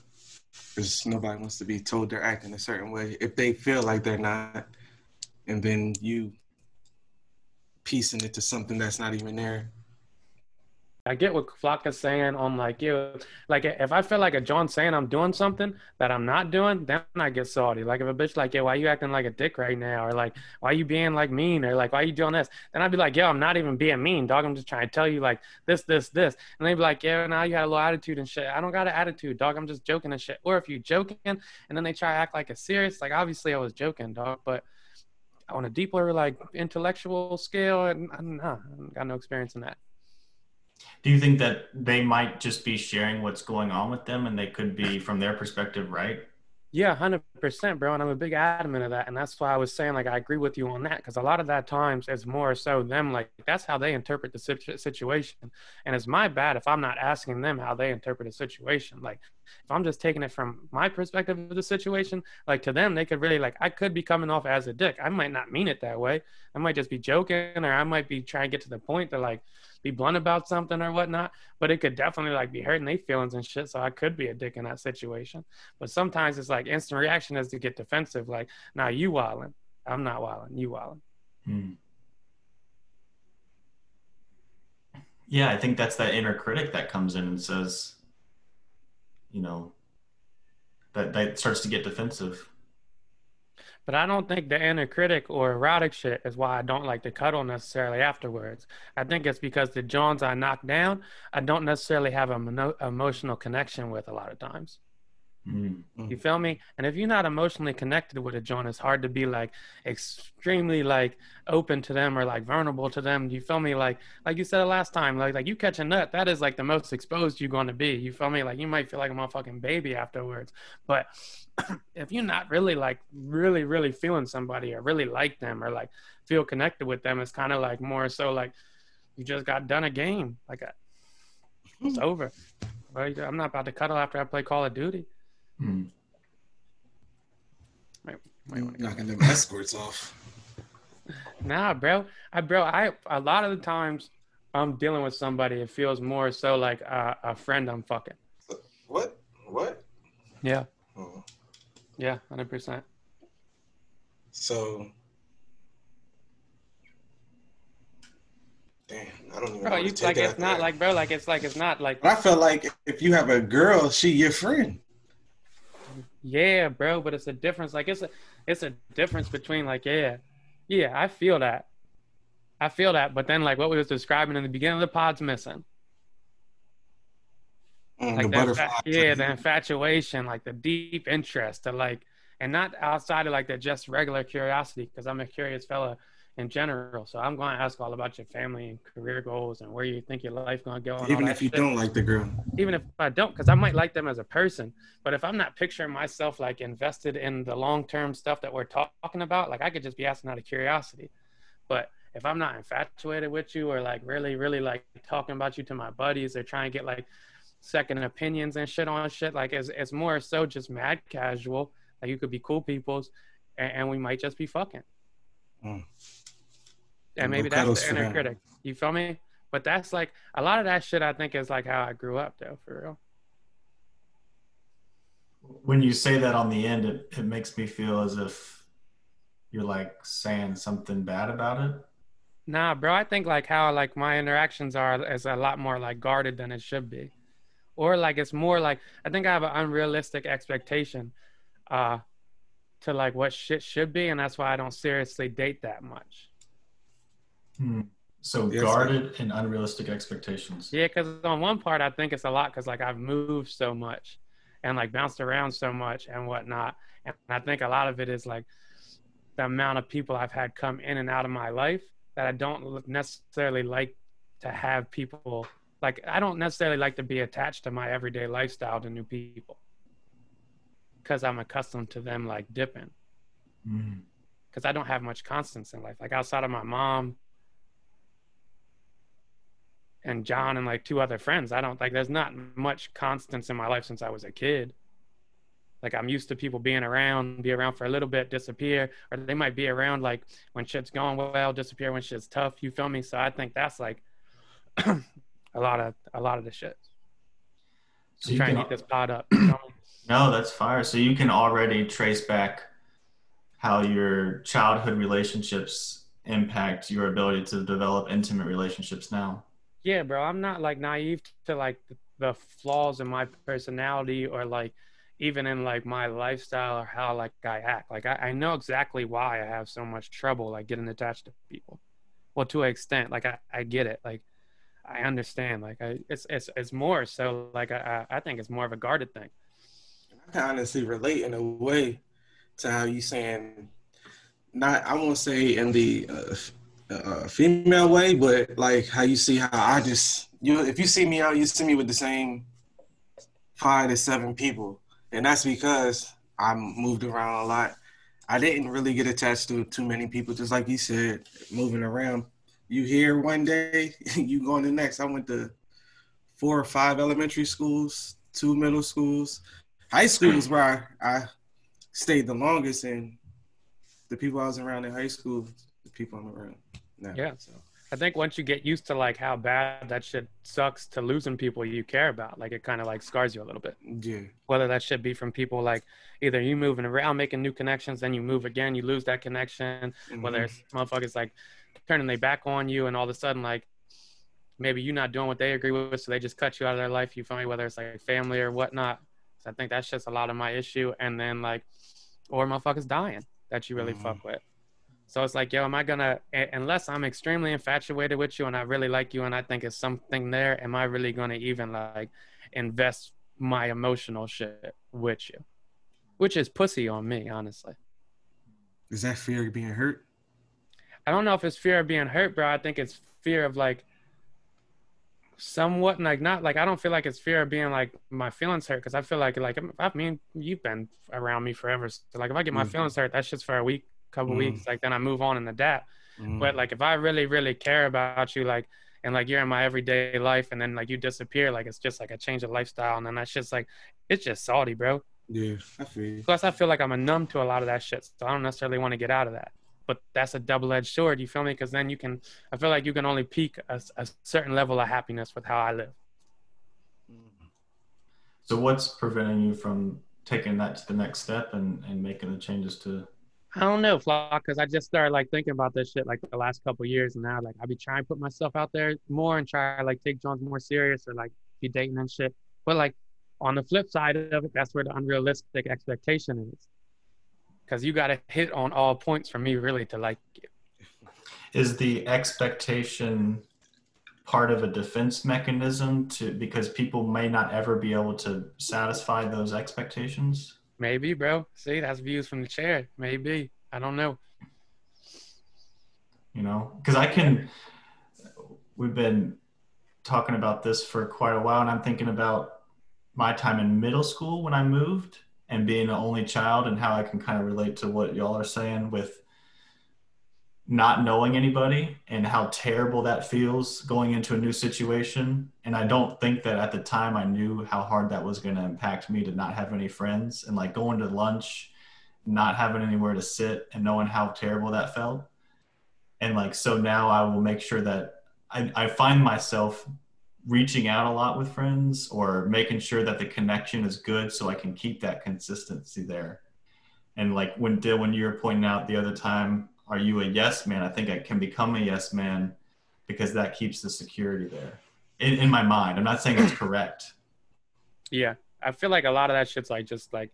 Because nobody wants to be told they're acting a certain way if they feel like they're not. And then you piecing it to something that's not even there. I get what Flock is saying on like, you, like if I feel like a John saying I'm doing something that I'm not doing, then I get salty. Like if a bitch like, yo, why you acting like a dick right now? Or like, why you being like mean? Or like, why you doing this? Then I'd be like, yo, I'm not even being mean, dog. I'm just trying to tell you like this, this, this. And they'd be like, yeah, now you had a little attitude and shit. I don't got an attitude, dog. I'm just joking and shit. Or if you joking and then they try to act like it's serious, like obviously I was joking, dog, but on a deeper like intellectual scale, and nah, I got no experience in that. Do you think that they might just be sharing what's going on with them and they could be, from their perspective, right? Yeah, one hundred percent, bro. And I'm a big adamant of that. And that's why I was saying, like, I agree with you on that. Because a lot of that times it's more so them, like, that's how they interpret the situation. And it's my bad if I'm not asking them how they interpret a situation. Like, if I'm just taking it from my perspective of the situation, like, to them, they could really, like, I could be coming off as a dick. I might not mean it that way. I might just be joking, or I might be trying to get to the point to, like, be blunt about something or whatnot, but it could definitely like be hurting their feelings and shit. So I could be a dick in that situation. But sometimes it's like instant reaction is to get defensive. Like, nah, you wildin'. I'm not wildin', you wildin'. Hmm. Yeah, I think that's that inner critic that comes in and says, you know, that, that starts to get defensive. But I don't think the inner critic or erotic shit is why I don't like to cuddle necessarily afterwards. I think it's because the Johns I knock down, I don't necessarily have an mono- emotional connection with a lot of times. Mm-hmm. You feel me? And if you're not emotionally connected with a John, it's hard to be like extremely like open to them or like vulnerable to them. You feel me? Like like you said last time, like like you catch a nut, that is like the most exposed you're going to be. You feel me? Like you might feel like a motherfucking baby afterwards. But if you're not really like really really feeling somebody or really like them or like feel connected with them, it's kind of like more so like you just got done a game. Like a, it's over. Right? I'm not about to cuddle after I play Call of Duty. Hmm. Might, might want to knocking them escorts off. Nah, bro. I bro, I a lot of the times I'm dealing with somebody, it feels more so like a, a friend I'm fucking. What? What? Yeah. Oh. Yeah, one hundred percent. So, damn, I don't even. Bro, you like it's not like bro, like it's like it's not like. But I feel like if you have a girl, she your friend. Yeah, bro, but it's a difference. Like it's a, it's a difference between like, yeah, yeah, I feel that, I feel that. But then like what we was describing in the beginning of the pod's missing. Mm, like the butterfly. Fa- yeah, the infatuation, like the deep interest, to like, and not outside of like the just regular curiosity, because I'm a curious fella in general. So I'm going to ask all about your family and career goals and where you think your life going to go. Even if you shit. Don't like the girl. Even if I don't, because I might like them as a person. But if I'm not picturing myself like invested in the long-term stuff that we're talk- talking about, like I could just be asking out of curiosity. But if I'm not infatuated with you or like really, really like talking about you to my buddies or trying to get like second opinions and shit on shit, like it's, it's more so just mad casual. Like you could be cool peoples and, and we might just be fucking. Mm. And maybe no that's the inner critic. You feel me? But that's like a lot of that shit I think is like how I grew up though, for real. When you say that on the end, it, it makes me feel as if you're like saying something bad about it. Nah, bro, I think like how like my interactions are is a lot more like guarded than it should be. Or like it's more like I think I have an unrealistic expectation uh to like what shit should be, and that's why I don't seriously date that much. Hmm. So yes, guarded and unrealistic expectations. Yeah, because on one part I think it's a lot because like I've moved so much and like bounced around so much and whatnot, and I think a lot of it is like the amount of people I've had come in and out of my life that I don't necessarily like to have people like, I don't necessarily like to be attached to my everyday lifestyle to new people because I'm accustomed to them like dipping. Mm. Because I don't have much constance in life. Like outside of my mom and John and like two other friends, I don't like, there's not much constance in my life since I was a kid. Like I'm used to people being around, be around for a little bit, disappear, or they might be around like when shit's going well, disappear when shit's tough, you feel me? So I think that's like a lot of, a lot of the shit. So I'm you trying can, to get this pot up. You know? No, that's fire. So you can already trace back how your childhood relationships impact your ability to develop intimate relationships now. Yeah, bro, I'm not like naive to like the flaws in my personality or like even in like my lifestyle or how like I act. Like I, I know exactly why I have so much trouble like getting attached to people. Well, to an extent, like I, I get it. Like I understand. Like I, it's it's it's more so like I I think it's more of a guarded thing. I can honestly relate in a way to how you saying, not I won't say in the uh, uh, female way, but like how you see how I just, you know, if you see me out, you see me with the same five to seven people, and that's because I moved around a lot. I didn't really get attached to too many people, just like you said, moving around. You here one day, you going the next. I went to four or five elementary schools, two middle schools, high school is where I. I stayed the longest, and the people I was around in high school, the people I'm around now. Yeah, so I think once you get used to like how bad that shit sucks to losing people you care about, like it kind of like scars you a little bit. Yeah. Whether that shit be from people like either you moving around, making new connections, then you move again, you lose that connection. Mm-hmm. Whether it's motherfuckers like turning their back on you, and all of a sudden like maybe you're not doing what they agree with, so they just cut you out of their life. You feel me? Whether it's like family or whatnot. So I think that's just a lot of my issue, and then like, or motherfuckers dying that you really mm. fuck with. So it's like, yo, am I gonna, unless I'm extremely infatuated with you and I really like you and I think it's something there, am I really gonna even like invest my emotional shit with you? Which is pussy on me, honestly. Is that fear of being hurt? I don't know if it's fear of being hurt, bro. I think it's fear of like, somewhat like not like I don't feel like it's fear of being like my feelings hurt, because I feel like like I mean you've been around me forever, so like if I get my mm. feelings hurt, that's just for a week, couple mm. weeks, like then I move on and adapt. mm. But like if I really really care about you, like and like you're in my everyday life and then like you disappear, like it's just like a change of lifestyle, and then that's just like it's just salty, bro. Yeah, I feel you. Plus I feel like I'm a numb to a lot of that shit, so I don't necessarily want to get out of that. But that's a double-edged sword, you feel me? Because then you can, I feel like you can only peak a, a certain level of happiness with how I live. So what's preventing you from taking that to the next step and, and making the changes to? I don't know, Flock, because I just started like thinking about this shit like the last couple of years, and now like I be trying to put myself out there more and try like take John's more serious or like be dating and shit. But like on the flip side of it, that's where the unrealistic expectation is. Because you got to hit on all points for me really to like you. Is the expectation part of a defense mechanism to because people may not ever be able to satisfy those expectations? Maybe, bro. See, that's views from the chair. Maybe. I don't know. You know, because I can, we've been talking about this for quite a while, and I'm thinking about my time in middle school when I moved. And being the only child, and how I can kind of relate to what y'all are saying with not knowing anybody and how terrible that feels going into a new situation. And I don't think that at the time I knew how hard that was going to impact me to not have any friends and like going to lunch, not having anywhere to sit and knowing how terrible that felt. And like, so now I will make sure that I, I find myself reaching out a lot with friends or making sure that the connection is good so I can keep that consistency there. And like when Dylan, you were pointing out the other time, are you a yes man? I think I can become a yes man because that keeps the security there in, in my mind. I'm not saying it's correct. Yeah. I feel like a lot of that shit's like, just like,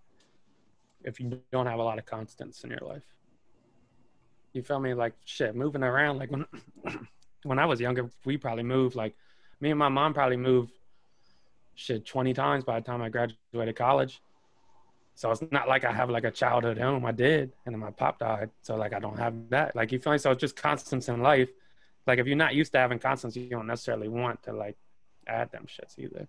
if you don't have a lot of constants in your life, you feel me? Like shit, moving around. Like when, when I was younger, we probably moved like, me and my mom probably moved shit twenty times by the time I graduated college. So it's not like I have like a childhood home. I did. And then my pop died. So like, I don't have that. Like, you feel me? So it's just constants in life. Like if you're not used to having constants, you don't necessarily want to like add them shits either.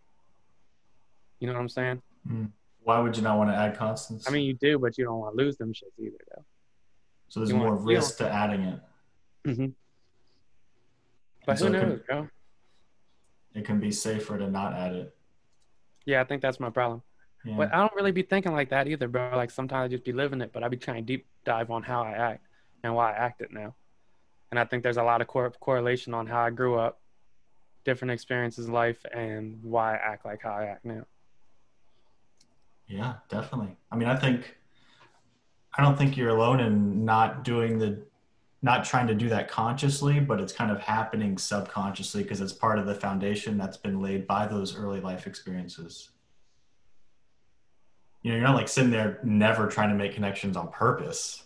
You know what I'm saying? Mm. Why would you not want to add constants? I mean, you do, but you don't want to lose them shits either, though. So there's you more risk to adding it. Mm-hmm. But so who knows, bro? It can be safer to not add it. Yeah, I think that's my problem. Yeah. But I don't really be thinking like that either, bro. Like, sometimes I just be living it, but I be trying to deep dive on how I act and why I act it now. And I think there's a lot of cor- correlation on how I grew up, different experiences in life, and why I act like how I act now. Yeah, definitely. I mean, I think, I don't think you're alone in not doing the, not trying to do that consciously, but it's kind of happening subconsciously because it's part of the foundation that's been laid by those early life experiences. You know, you're not like sitting there never trying to make connections on purpose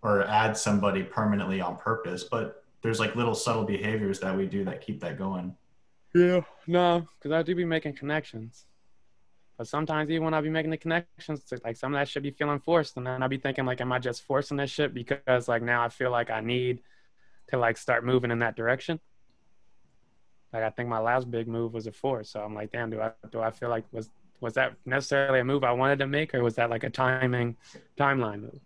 or add somebody permanently on purpose, but there's like little subtle behaviors that we do that keep that going. Yeah, no, because I do be making connections. But sometimes even when I be making the connections, like some of that shit be feeling forced. And then I be thinking like, am I just forcing this shit because like now I feel like I need to like start moving in that direction? Like I think my last big move was a force. So I'm like, damn, do I do I feel like was was that necessarily a move I wanted to make, or was that like a timing timeline move?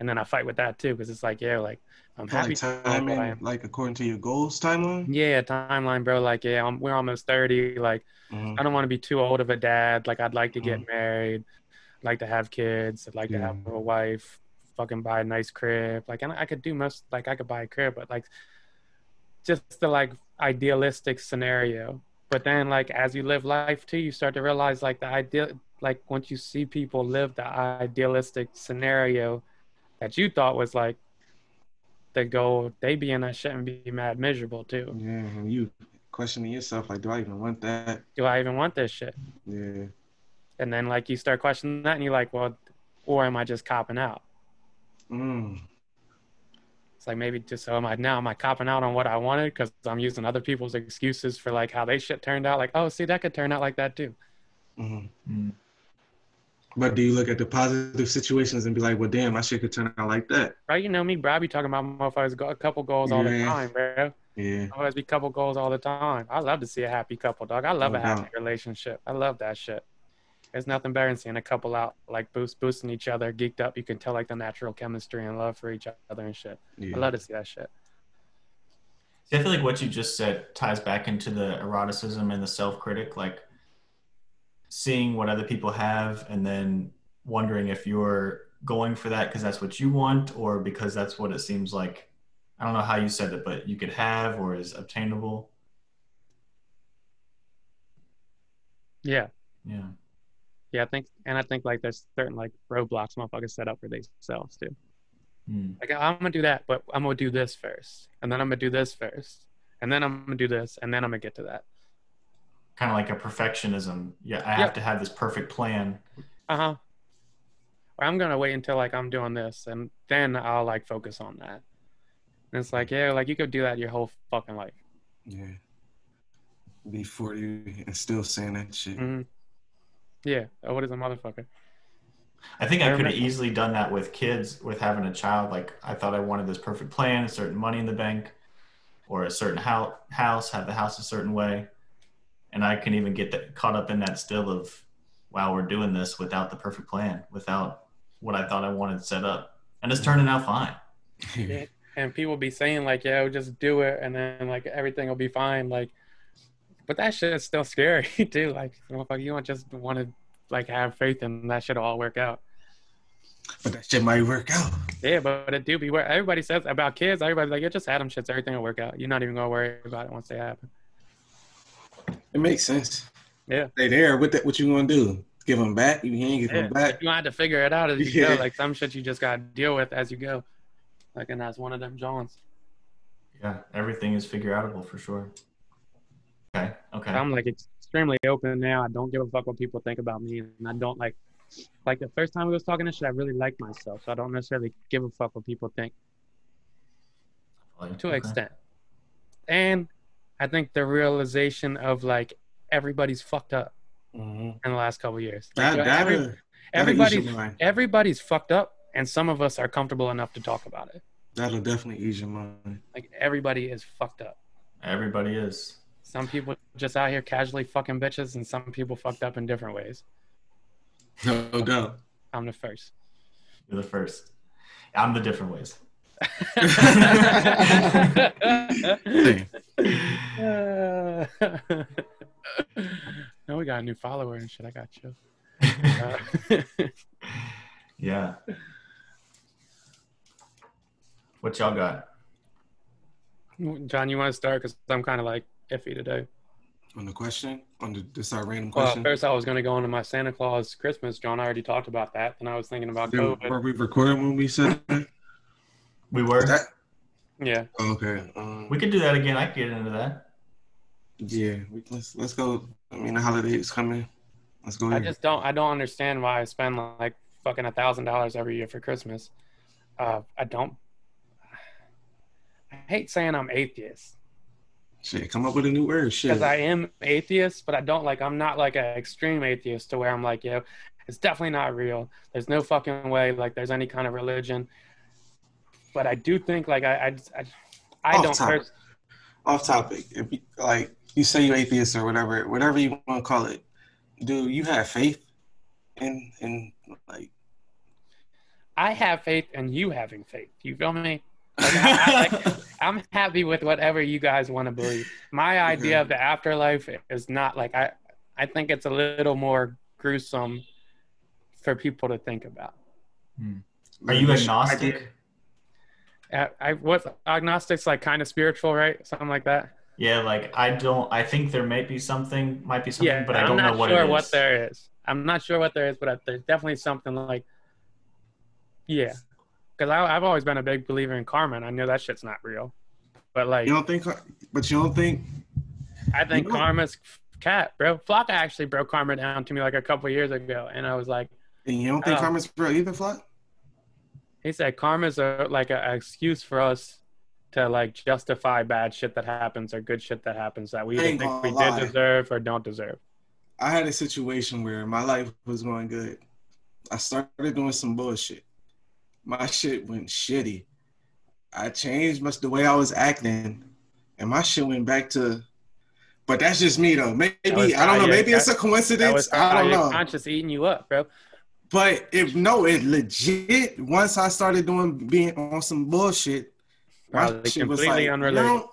And then I fight with that too, because it's like, yeah, like I'm happy. Like timing, I am. Like according to your goals timeline? Yeah, timeline, bro. Like, yeah, I'm, we're almost thirty. Like, mm-hmm. I don't want to be too old of a dad. Like, I'd like to get mm-hmm. married. I'd like to have kids. I'd like yeah. to have a wife. Fucking buy a nice crib. Like, and I could do most, like, I could buy a crib, but like, just the like idealistic scenario. But then, like, as you live life too, you start to realize like the ideal, like, once you see people live the idealistic scenario that you thought was like the goal, they be in that shit and be mad miserable too. Yeah, and you questioning yourself like, do I even want that? Do I even want this shit? Yeah. And then like you start questioning that and you're like, well, or am I just copping out? Mm. It's like maybe just so am I now, am I copping out on what I wanted because I'm using other people's excuses for like how they shit turned out? Like, oh, see, that could turn out like that too. Mm-hmm. Mm. But do you look at the positive situations and be like, well, damn, my shit could turn out like that? Right, you know me, bro. I be talking about motherfuckers, go- a couple goals all yeah. the time, bro. Yeah. I always be couple goals all the time. I love to see a happy couple, dog. I love no a happy doubt. relationship. I love that shit. There's nothing better than seeing a couple out, like, boost, boosting each other, geeked up. You can tell, like, the natural chemistry and love for each other and shit. Yeah. I love to see that shit. See, I feel like what you just said ties back into the eroticism and the self-critic, like, seeing what other people have and then wondering if you're going for that because that's what you want or because that's what it seems like. I don't know how you said it, but you could have or is obtainable. Yeah. Yeah. Yeah, I think, and I think like there's certain like roadblocks motherfuckers set up for themselves too. Mm. Like, I'm gonna do that, but I'm gonna do this first. And then I'm gonna do this first. And then I'm gonna do this. And then I'm gonna get to that. Kind of like a perfectionism. Yeah, I yep. have to have this perfect plan. Uh-huh. I'm going to wait until, like, I'm doing this, and then I'll, like, focus on that. And it's like, yeah, like, you could do that your whole fucking life. Yeah. Be forty and still saying that shit. Mm-hmm. Yeah. Oh, what is a motherfucker? I think I could have easily done that with kids, with having a child. Like, I thought I wanted this perfect plan, a certain money in the bank, or a certain ho- house, have the house a certain way. And I can even get that, caught up in that still of, wow, we're doing this without the perfect plan, without what I thought I wanted set up. And it's turning out fine. Yeah. And people be saying like, yeah, just do it. And then like everything will be fine. Like, but that shit is still scary too. Like, you don't just want to like have faith and that shit will all work out. But that shit might work out. Yeah, but it do be where everybody says about kids, everybody's like, yeah, just had them shits. Everything will work out. You're not even going to worry about it once they happen. It makes sense. Yeah. They there. What that? What you gonna do? Give them back? You can't give yeah. them back. You have to figure it out as you yeah. go. Like some shit you just gotta deal with as you go. Like, and that's one of them Johns. Yeah, everything is figure outable for sure. Okay. Okay. I'm like extremely open now. I don't give a fuck what people think about me, and I don't like. Like the first time we was talking this shit, I really liked myself, so I don't necessarily give a fuck what people think. Like, to okay. an extent, and. I think the realization of like everybody's fucked up mm-hmm. in the last couple of years. Like, that, that every, is, everybody's everybody's fucked up, and some of us are comfortable enough to talk about it. That'll definitely ease your mind. Like everybody is fucked up. Everybody is. Some people just out here casually fucking bitches, and some people fucked up in different ways. No doubt. I'm the first. You're the first. I'm the different ways. uh, now we got a new follower and shit. I got you. Uh, yeah. What y'all got? John, you want to start? Because I'm kind of like iffy today. On the question? On the, this our random question? Well, first I was going to go into my Santa Claus Christmas. John, I already talked about that. And I was thinking about so COVID. Were we recording when we said that? We were? That? Yeah. Oh, okay. Um, we could do that again. I could get into that. Yeah. We, let's, let's go. I mean, the holiday is coming. Let's go I here. just don't, I don't understand why I spend like fucking a thousand dollars every year for Christmas. Uh, I don't. I hate saying I'm atheist. Shit, come up with a new word, shit. Because I am atheist, but I don't like, I'm not like an extreme atheist to where I'm like, yo, it's definitely not real. There's no fucking way, like, there's any kind of religion. But I do think, like, I I, I, I don't... Topic. Pers- Off topic. If you, like, you say you're atheist or whatever, whatever you want to call it, do you have faith in, in, like... I have faith in you having faith. You feel me? Like, I, I, like, I'm happy with whatever you guys want to believe. My idea of the afterlife is not like I I think it's a little more gruesome for people to think about. Hmm. Are you agnostic? I, I was agnostic's like kind of spiritual, right? Something like that. Yeah, like I don't I think there may be something might be something yeah, but I don't know what it is. I'm not sure what there is. I'm not sure what there is, but I, there's definitely something like yeah. Because I've always been a big believer in karma, and I know that shit's not real. But like, you don't think, but you don't think. I think karma's cat, bro. Flock actually broke karma down to me like a couple years ago, and I was like, and you don't think oh. karma's real either, Flock? He said karma's a, like an excuse for us to like justify bad shit that happens or good shit that happens that we either think we lie. did deserve or don't deserve. I had a situation where my life was going good. I started doing some bullshit. My shit went shitty. I changed much the way I was acting, and my shit went back to. But that's just me, though. Maybe I don't know. Maybe it's a coincidence. I don't know. Conscious eating you up, bro. But if no, it legit. Once I started doing being on some bullshit, my shit was like, you know,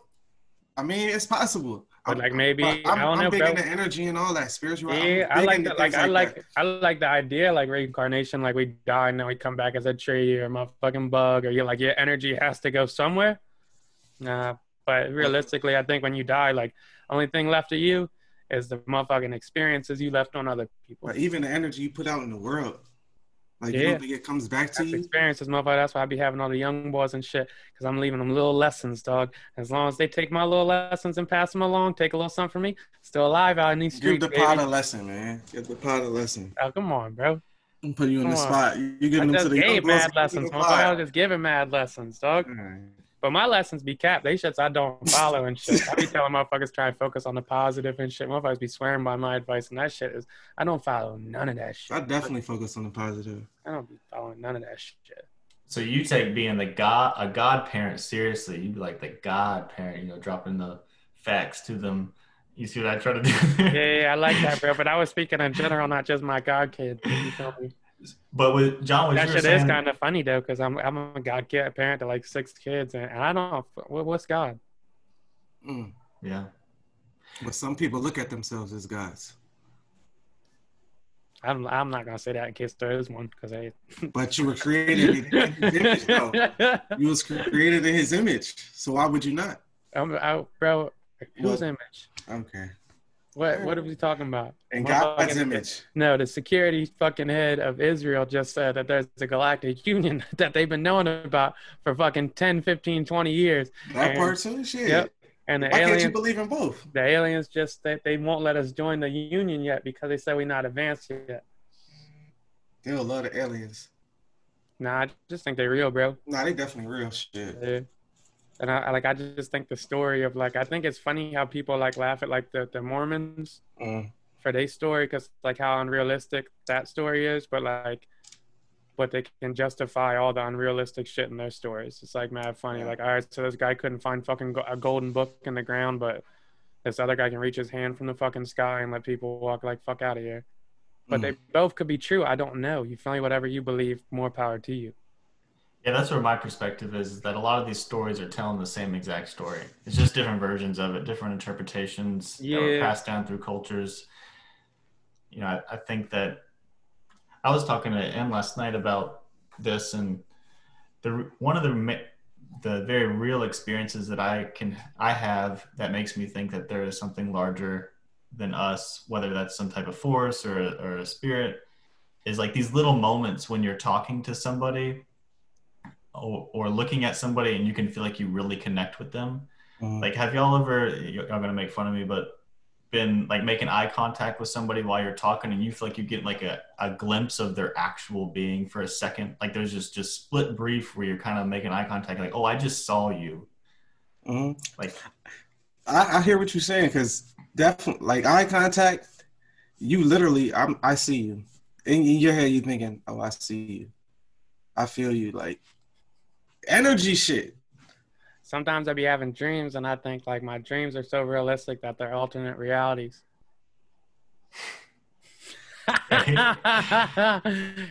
I mean, it's possible. But like maybe I'm, I don't I'm know, big bro. into energy and all that spirituality. Yeah, I like that. Like, like I like that. I like the idea, like reincarnation, like we die and then we come back as a tree or a motherfucking bug, or you're like your energy has to go somewhere. Nah, uh, but realistically, I think when you die, like only thing left of you is the motherfucking experiences you left on other people. But even the energy you put out in the world, like yeah. you don't think it comes back to that's you. Experiences, motherfucker. That's why I be having all the young boys and shit, because I'm leaving them little lessons, dog. As long as they take my little lessons and pass them along, take a little something from me. Still alive out in these streets. Give the pot a lesson, man. Give the pot a lesson. Oh, come on, bro. I'm putting you come on the spot. You giving I them to the young boys. Mad lessons, motherfucker. I was just giving mad lessons, dog. Right. But my lessons be capped. They shits I don't follow and shit. I be telling motherfuckers try and focus on the positive and shit. Motherfuckers be swearing by my advice, and that shit is I don't follow none of that shit. I definitely focus on the positive. I don't be following none of that shit. So you take being the god a godparent seriously. You be like the godparent, you know, dropping the facts to them. You see what I try to do? yeah, yeah, I like that, bro. But I was speaking in general, not just my god kid. You feel me? But with John, that shit saying, is kind of funny though, because I'm I'm a god kid, a parent to like six kids, and I don't what, what's God. Mm. Yeah, but some people look at themselves as gods. I'm I'm not gonna say that in case there is one, because I. But you were created in His image, though. You was created in His image, so why would you not? I'm I, bro. Whose image? Okay. What what are we talking about? In God's image. No, the security fucking head of Israel just said that there's a galactic union that they've been knowing about for fucking ten, fifteen, twenty years. That part too? Shit. Yep. And the Why aliens, can't you believe in both? The aliens just, they, they won't let us join the union yet because they said we're not advanced yet. They don't love the aliens. Nah, I just think they're real, bro. Nah, they definitely real shit. Yeah. And I like I just think the story of like I think it's funny how people like laugh at like the, the Mormons mm. for their story, because like how unrealistic that story is, but like but they can justify all the unrealistic shit in their stories. It's like mad funny. Yeah. Like all right, so this guy couldn't find fucking go- a golden book in the ground, but This other guy can reach his hand from the fucking sky and let people walk like fuck out of here. But mm. they both could be true. I don't know. You feel me? Whatever you believe, more power to you. Yeah, that's where my perspective is, is that a lot of these stories are telling the same exact story. It's just different versions of it, different interpretations yeah. that were passed down through cultures. You know, I, I think that I was talking to Em last night about this, and the one of the the very real experiences that I can I have that makes me think that there is something larger than us, whether that's some type of force or or a spirit, is like these little moments when you're talking to somebody Or, or looking at somebody and you can feel like you really connect with them. Mm. Like, have y'all ever, y'all gonna make fun of me, but been like making eye contact with somebody while you're talking and you feel like you get like a, a glimpse of their actual being for a second? Like there's just, just split brief where you're kind of making eye contact, like, oh, I just saw you. Mm. Like, I, I hear what you're saying, because definitely like eye contact, you literally, I'm, I see you. In, in your head, you're thinking, oh, I see you. I feel you, like, energy shit. Sometimes I be having dreams and I think like my dreams are so realistic that they're alternate realities.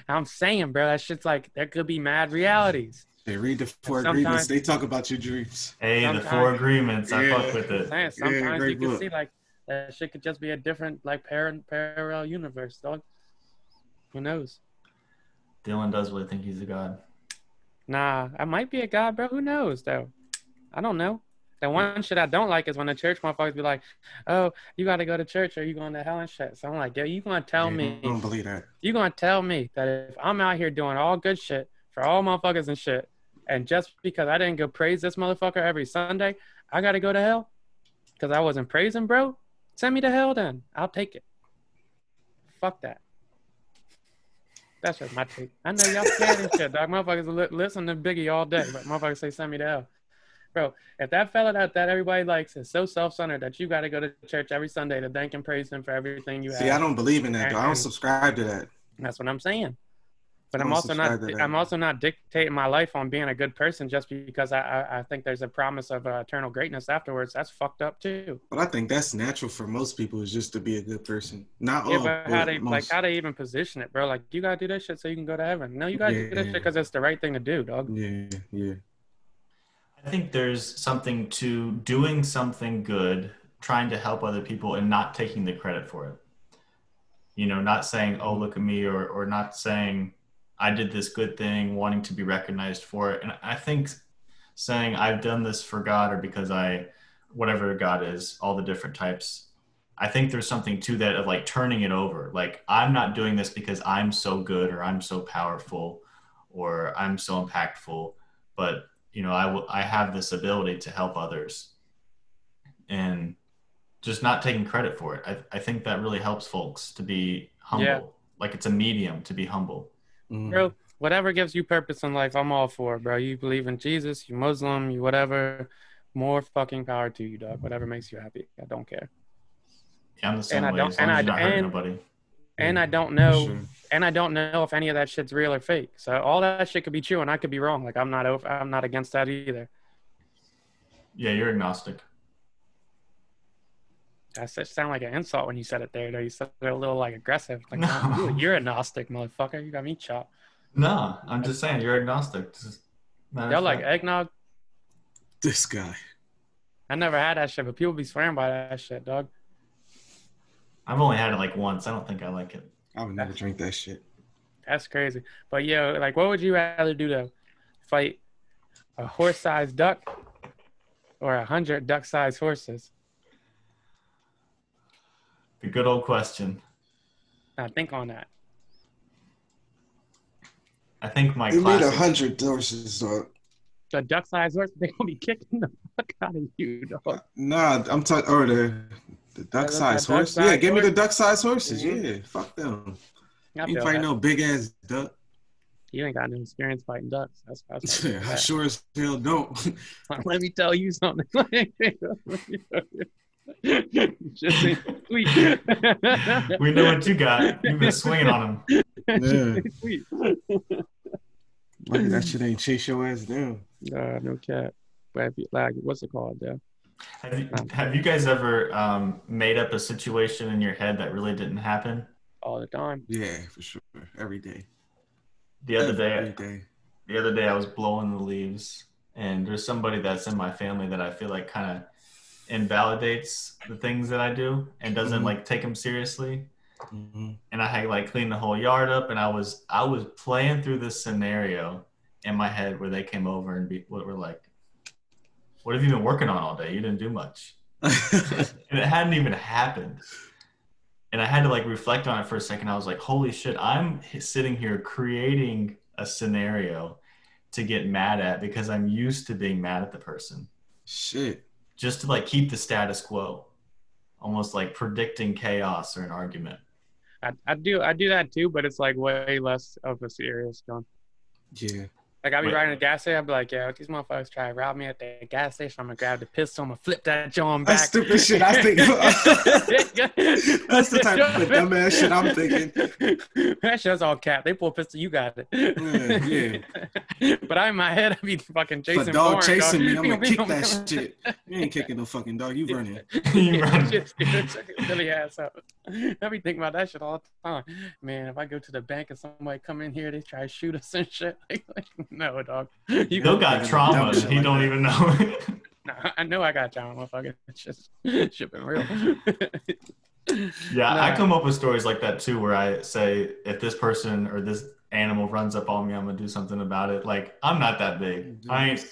I'm saying, bro, that shit's like there could be mad realities. They read the four agreements. They talk about your dreams. Hey, sometimes, the four agreements. I yeah. fuck with it. Saying, sometimes yeah, you can book. see like that shit could just be a different like parent parallel universe, dog. Who knows? Dylan does really think he's a god. Nah, I might be a god, bro. Who knows, though? I don't know. The one shit I don't like is when the church motherfuckers be like, oh, you got to go to church or you going to hell and shit. So I'm like, yo, you going to tell yeah, me. I don't believe that. You going to tell me that if I'm out here doing all good shit for all motherfuckers and shit, and just because I didn't go praise this motherfucker every Sunday, I got to go to hell? Because I wasn't praising, bro? Send me to hell then. I'll take it. Fuck that. That's just my take. I know y'all scared and shit, dog. Motherfuckers li- listen to Biggie all day, but motherfuckers say send me to hell. Bro, if that fella that, that everybody likes is so self-centered that you got to go to church every Sunday to thank and praise him for everything you have. See, I don't believe in that, though. I don't subscribe to that. That's what I'm saying. But I'm also not I'm also not dictating my life on being a good person just because I, I, I think there's a promise of uh, eternal greatness afterwards. That's fucked up too. But I think that's natural for most people, is just to be a good person. Not yeah, all, but how they most. like how they even position it, bro. Like, you gotta do that shit so you can go to heaven. No, you gotta yeah. do that shit because it's the right thing to do, dog. Yeah, yeah. I think there's something to doing something good, trying to help other people, and not taking the credit for it. You know, not saying, "Oh, look at me," or or not saying, I did this good thing, wanting to be recognized for it. And I think saying I've done this for God, or because I, whatever God is, all the different types, I think there's something to that of like turning it over. Like, I'm not doing this because I'm so good, or I'm so powerful, or I'm so impactful, but you know, I will, I have this ability to help others, and just not taking credit for it. I, I think that really helps folks to be humble. Yeah. Like, it's a medium to be humble. Mm. Bro, whatever gives you purpose in life, I'm all for it, bro. You believe in Jesus, you Muslim, you whatever, more fucking power to you, dog. Whatever makes you happy, I don't care. Yeah, I'm the same and way. I don't, and I, not and, nobody. and I don't know, sure. and I don't know if any of that shit's real or fake. So all that shit could be true, and I could be wrong. Like, I'm not, over, I'm not against that either. Yeah, you're agnostic. That sound like an insult when you said it there, though. You said it a little, like, aggressive. Like, no. You're agnostic, motherfucker. You got me chopped. No, I'm just saying you're agnostic. They're like eggnog. This guy. I never had that shit, but people be swearing by that shit, dog. I've only had it, like, once. I don't think I like it. I would never drink that shit. That's crazy. But, yo, like, what would you rather do, though? Fight a horse-sized duck or a hundred duck-sized horses? The good old question. I think on that. I think my you classic... need a hundred horses, dog. The duck-sized horse, they're gonna be kicking the fuck out of you, dog. Nah, I'm talking. Or the the duck-sized horse. Duck-sized yeah, give horse. me the duck-sized horses. Mm-hmm. Yeah, fuck them. I you fight no big-ass duck. You ain't got no experience fighting ducks. That's, that's yeah, I sure as hell don't. Let me tell you something. Just ain't sweet. We know what you got. You've been swinging on him. Yeah. Like, that shit ain't chase your ass down. Uh, no cat. But if you, like, what's it called, though? Have you, have you guys ever um, made up a situation in your head that really didn't happen? All the time. Yeah, for sure. Every day. The other Every day, day. The other day I was blowing the leaves, and there's somebody that's in my family that I feel like kind of invalidates the things that I do and doesn't mm-hmm. like take them seriously. Mm-hmm. And I had like cleaned the whole yard up, and I was I was playing through this scenario in my head where they came over and be, were like, "What have you been working on all day? You didn't do much." And it hadn't even happened. And I had to like reflect on it for a second. I was like, holy shit, I'm sitting here creating a scenario to get mad at because I'm used to being mad at the person. Shit. Just to like keep the status quo, almost like predicting chaos or an argument. I, I do I do that too, but it's like way less of a serious one. Yeah. Like, I'd be Wait. riding a gas station, I'd be like, yo, these motherfuckers try to rob me at the gas station, I'm going to grab the pistol, I'm going to flip that John back. That's stupid shit I think. That's the type of dumbass shit I'm thinking. That shit's all cap. They pull a pistol, you got it. Yeah, yeah. But I, in my head, I'd be fucking chasing a dog. Foreign, chasing dog. me, I'm going to kick that shit. You ain't kicking no fucking dog, you running. You running. Silly ass up. I be thinking about that shit all the time. Man, if I go to the bank and somebody come in here, they try to shoot us and shit. Like, like no, dog. You Bill got trauma. He like don't that. even know. Nah, I know I got trauma, motherfucker. It's just shit been real. Yeah, nah. I come up with stories like that too, where I say, if this person or this animal runs up on me, I'm gonna do something about it. Like, I'm not that big. I ain't.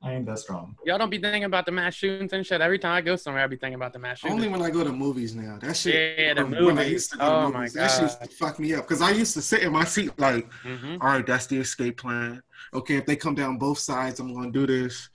I ain't that strong. Y'all don't be thinking about the mass shootings and shit. Every time I go somewhere, I be thinking about the mass shootings. Only when I go to movies now. That shit. Yeah, the movies. When I used to go oh to movies, my god, that shit used to fuck me up because I used to sit in my seat like, mm-hmm. all right, that's the escape plan. Okay, if they come down both sides, I'm gonna do this.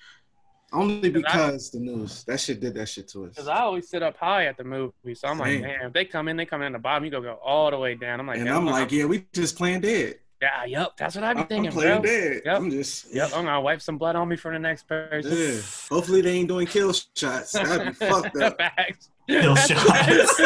Only because I, the news. That shit did that shit to us. Because I always sit up high at the movie. So I'm Same. like, man, if they come in, they come in the bottom. You go go all the way down. I'm like, and I'm like, yeah, we just playing dead. Yeah, yep. That's what I be thinking, I'm playing bro. dead. Yep. I'm just... Yep, I'm going to wipe some blood on me for the next person. Yeah. Hopefully they ain't doing kill shots. That'd be fucked up. Facts. Kill shots.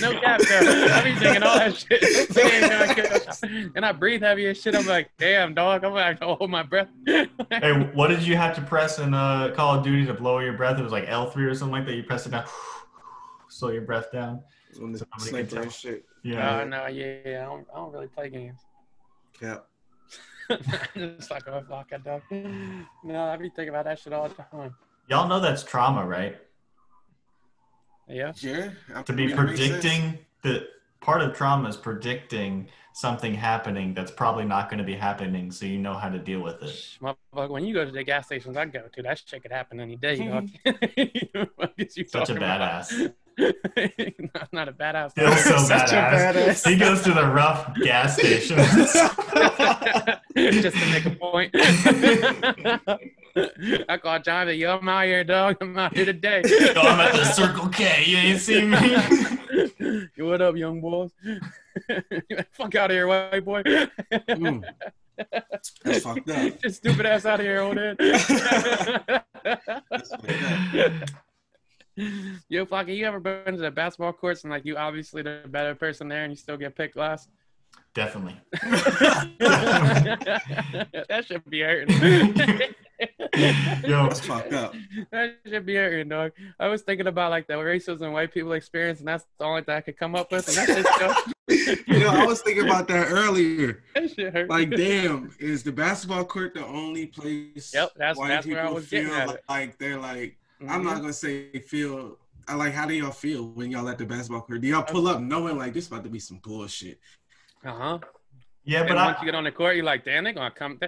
No cap, though. I be thinking all that shit. They ain't doing kill shots. And I breathe heavy as shit. I'm like, damn, dog. I'm going to hold my breath. Hey, what did you have to press in uh, Call of Duty to blow your breath? It was like L three or something like that. You press it down. Slow your breath down. On the sniper and shit. Yeah. Uh, no, yeah, I don't, I don't really play games. Yeah. Just like a block at dog. No, I be thinking about that shit all the time. Y'all know that's trauma, right? Yeah. Yeah. I to be predicting that part of trauma is predicting something happening that's probably not going to be happening, so you know how to deal with it. When you go to the gas stations I go to, that shit could happen any day. Mm-hmm. What is you Such a badass. About? I'm not a badass. Feels so badass. badass. He goes to the rough gas station just to make a point. I call John that yo, I'm out here, dog. I'm out here today. Yo, I'm at the Circle K. You ain't seen me. Yo, what up, young boys? Fuck out of here, white boy. Mm. That's fucked up. Just stupid ass out of here, old head. Yo, Flocky, you ever been to the basketball courts and like you obviously the better person there and you still get picked last? Definitely. That should be hurting. Yo, that's fucked up. That should be hurting, dog. I was thinking about like the racism white people experience, and that's the only thing I could come up with. And that's just you know, I was thinking about that earlier. That shit hurt. Like, damn, is the basketball court the only place? Yep, that's white that's where I was getting at. Like, it. like they're like. Mm-hmm. I'm not going to say feel, I like, how do y'all feel when y'all at the basketball court? Do y'all pull up knowing, like, this about to be some bullshit? Uh-huh. Yeah, but I, once you get on the court, you're like, damn, they're going to come.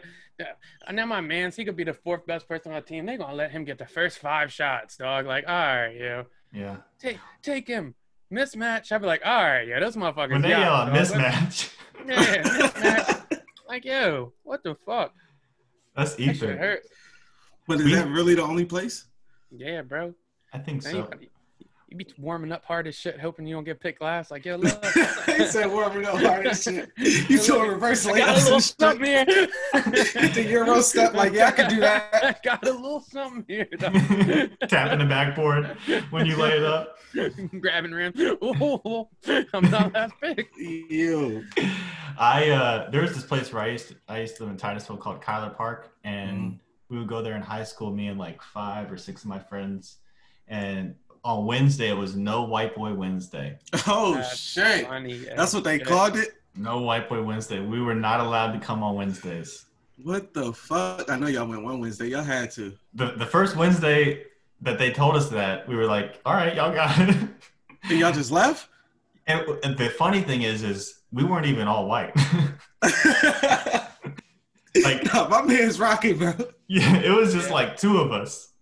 And now my man's, he could be the fourth best person on the team. They're going to let him get the first five shots, dog. Like, all right, yo. Yeah. Take, take him. Mismatch. I'd be like, all right, yo, those motherfuckers. When they yell, dog, mismatch. But, yeah, mismatch. Like, yo, what the fuck? That's ether. That hurt. But is we, that really the only place? Yeah, bro. I think man, so. You, you be warming up hard as shit, hoping you don't get picked last. Like, yo, look. He said warming up hard as shit. You told reverse layups. Got a little something here. Get the Euro step. Like, yeah, I could do that. I got a little something here. Tapping the backboard when you lay it up. Grabbing rim. Ooh, I'm not that big. Ew. I uh, there was this place where I used to, I used to live in Titusville called Kyler Park, and. Mm-hmm. we would go there in high school, me and like five or six of my friends. And on Wednesday, it was No White Boy Wednesday. Oh, that's shit. Funny. That's what they yeah. called it? No White Boy Wednesday. We were not allowed to come on Wednesdays. What the fuck? I know y'all went one Wednesday. Y'all had to. The the first Wednesday that they told us that, we were like, all right, y'all got it. And y'all just left? And, and the funny thing is, is we weren't even all white. Like, no, my man's rocking, bro. Yeah, it was just yeah. like two of us.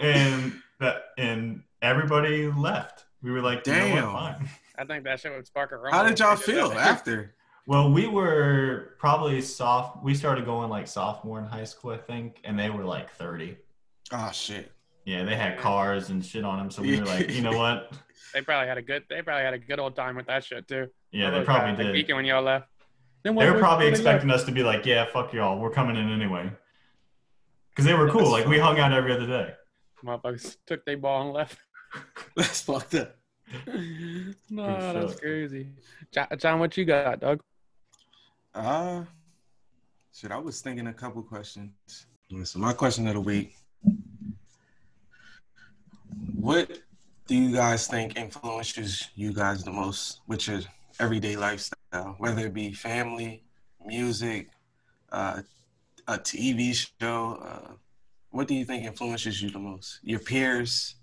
And that, and everybody left. We were like, damn. You know what, fine. I think that shit would spark a rumble. How did y'all feel after? Well, we were probably soft. We started going like sophomore in high school, I think, and they were like thirty. Oh, shit. Yeah, they had cars and shit on them, so we were like, you know what? They probably had a good. They probably had a good old time with that shit too. Yeah, they probably did. Like weekend when y'all left. Then they were, were probably expecting left? us to be like, yeah, fuck y'all, we're coming in anyway. Because they were cool. Like we hung out every other day. Motherfuckers took their ball and left. That's fucked up. No, sure. That's crazy. John, what you got, dog? Uh, shit, I was thinking a couple questions. So my question of the week. What do you guys think influences you guys the most with your everyday lifestyle? Whether it be family, music, uh, a T V show. Uh, what do you think influences you the most? Your peers?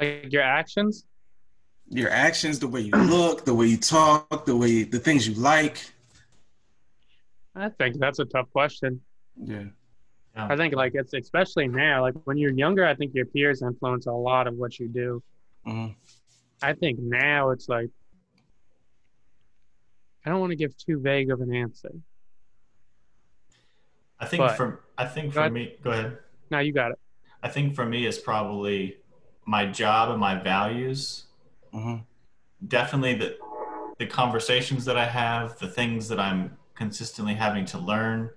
Like your actions? Your actions, the way you look, the way you talk, the way you, the things you like. I think that's a tough question. Yeah. yeah. I think like it's especially now, like when you're younger, I think your peers influence a lot of what you do. Mm-hmm. I think now it's like, I don't want to give too vague of an answer. I think but, for I think for me, go ahead. No, you got it. I think for me, it's probably my job and my values. Mm-hmm. Definitely the the conversations that I have, the things that I'm consistently having to learn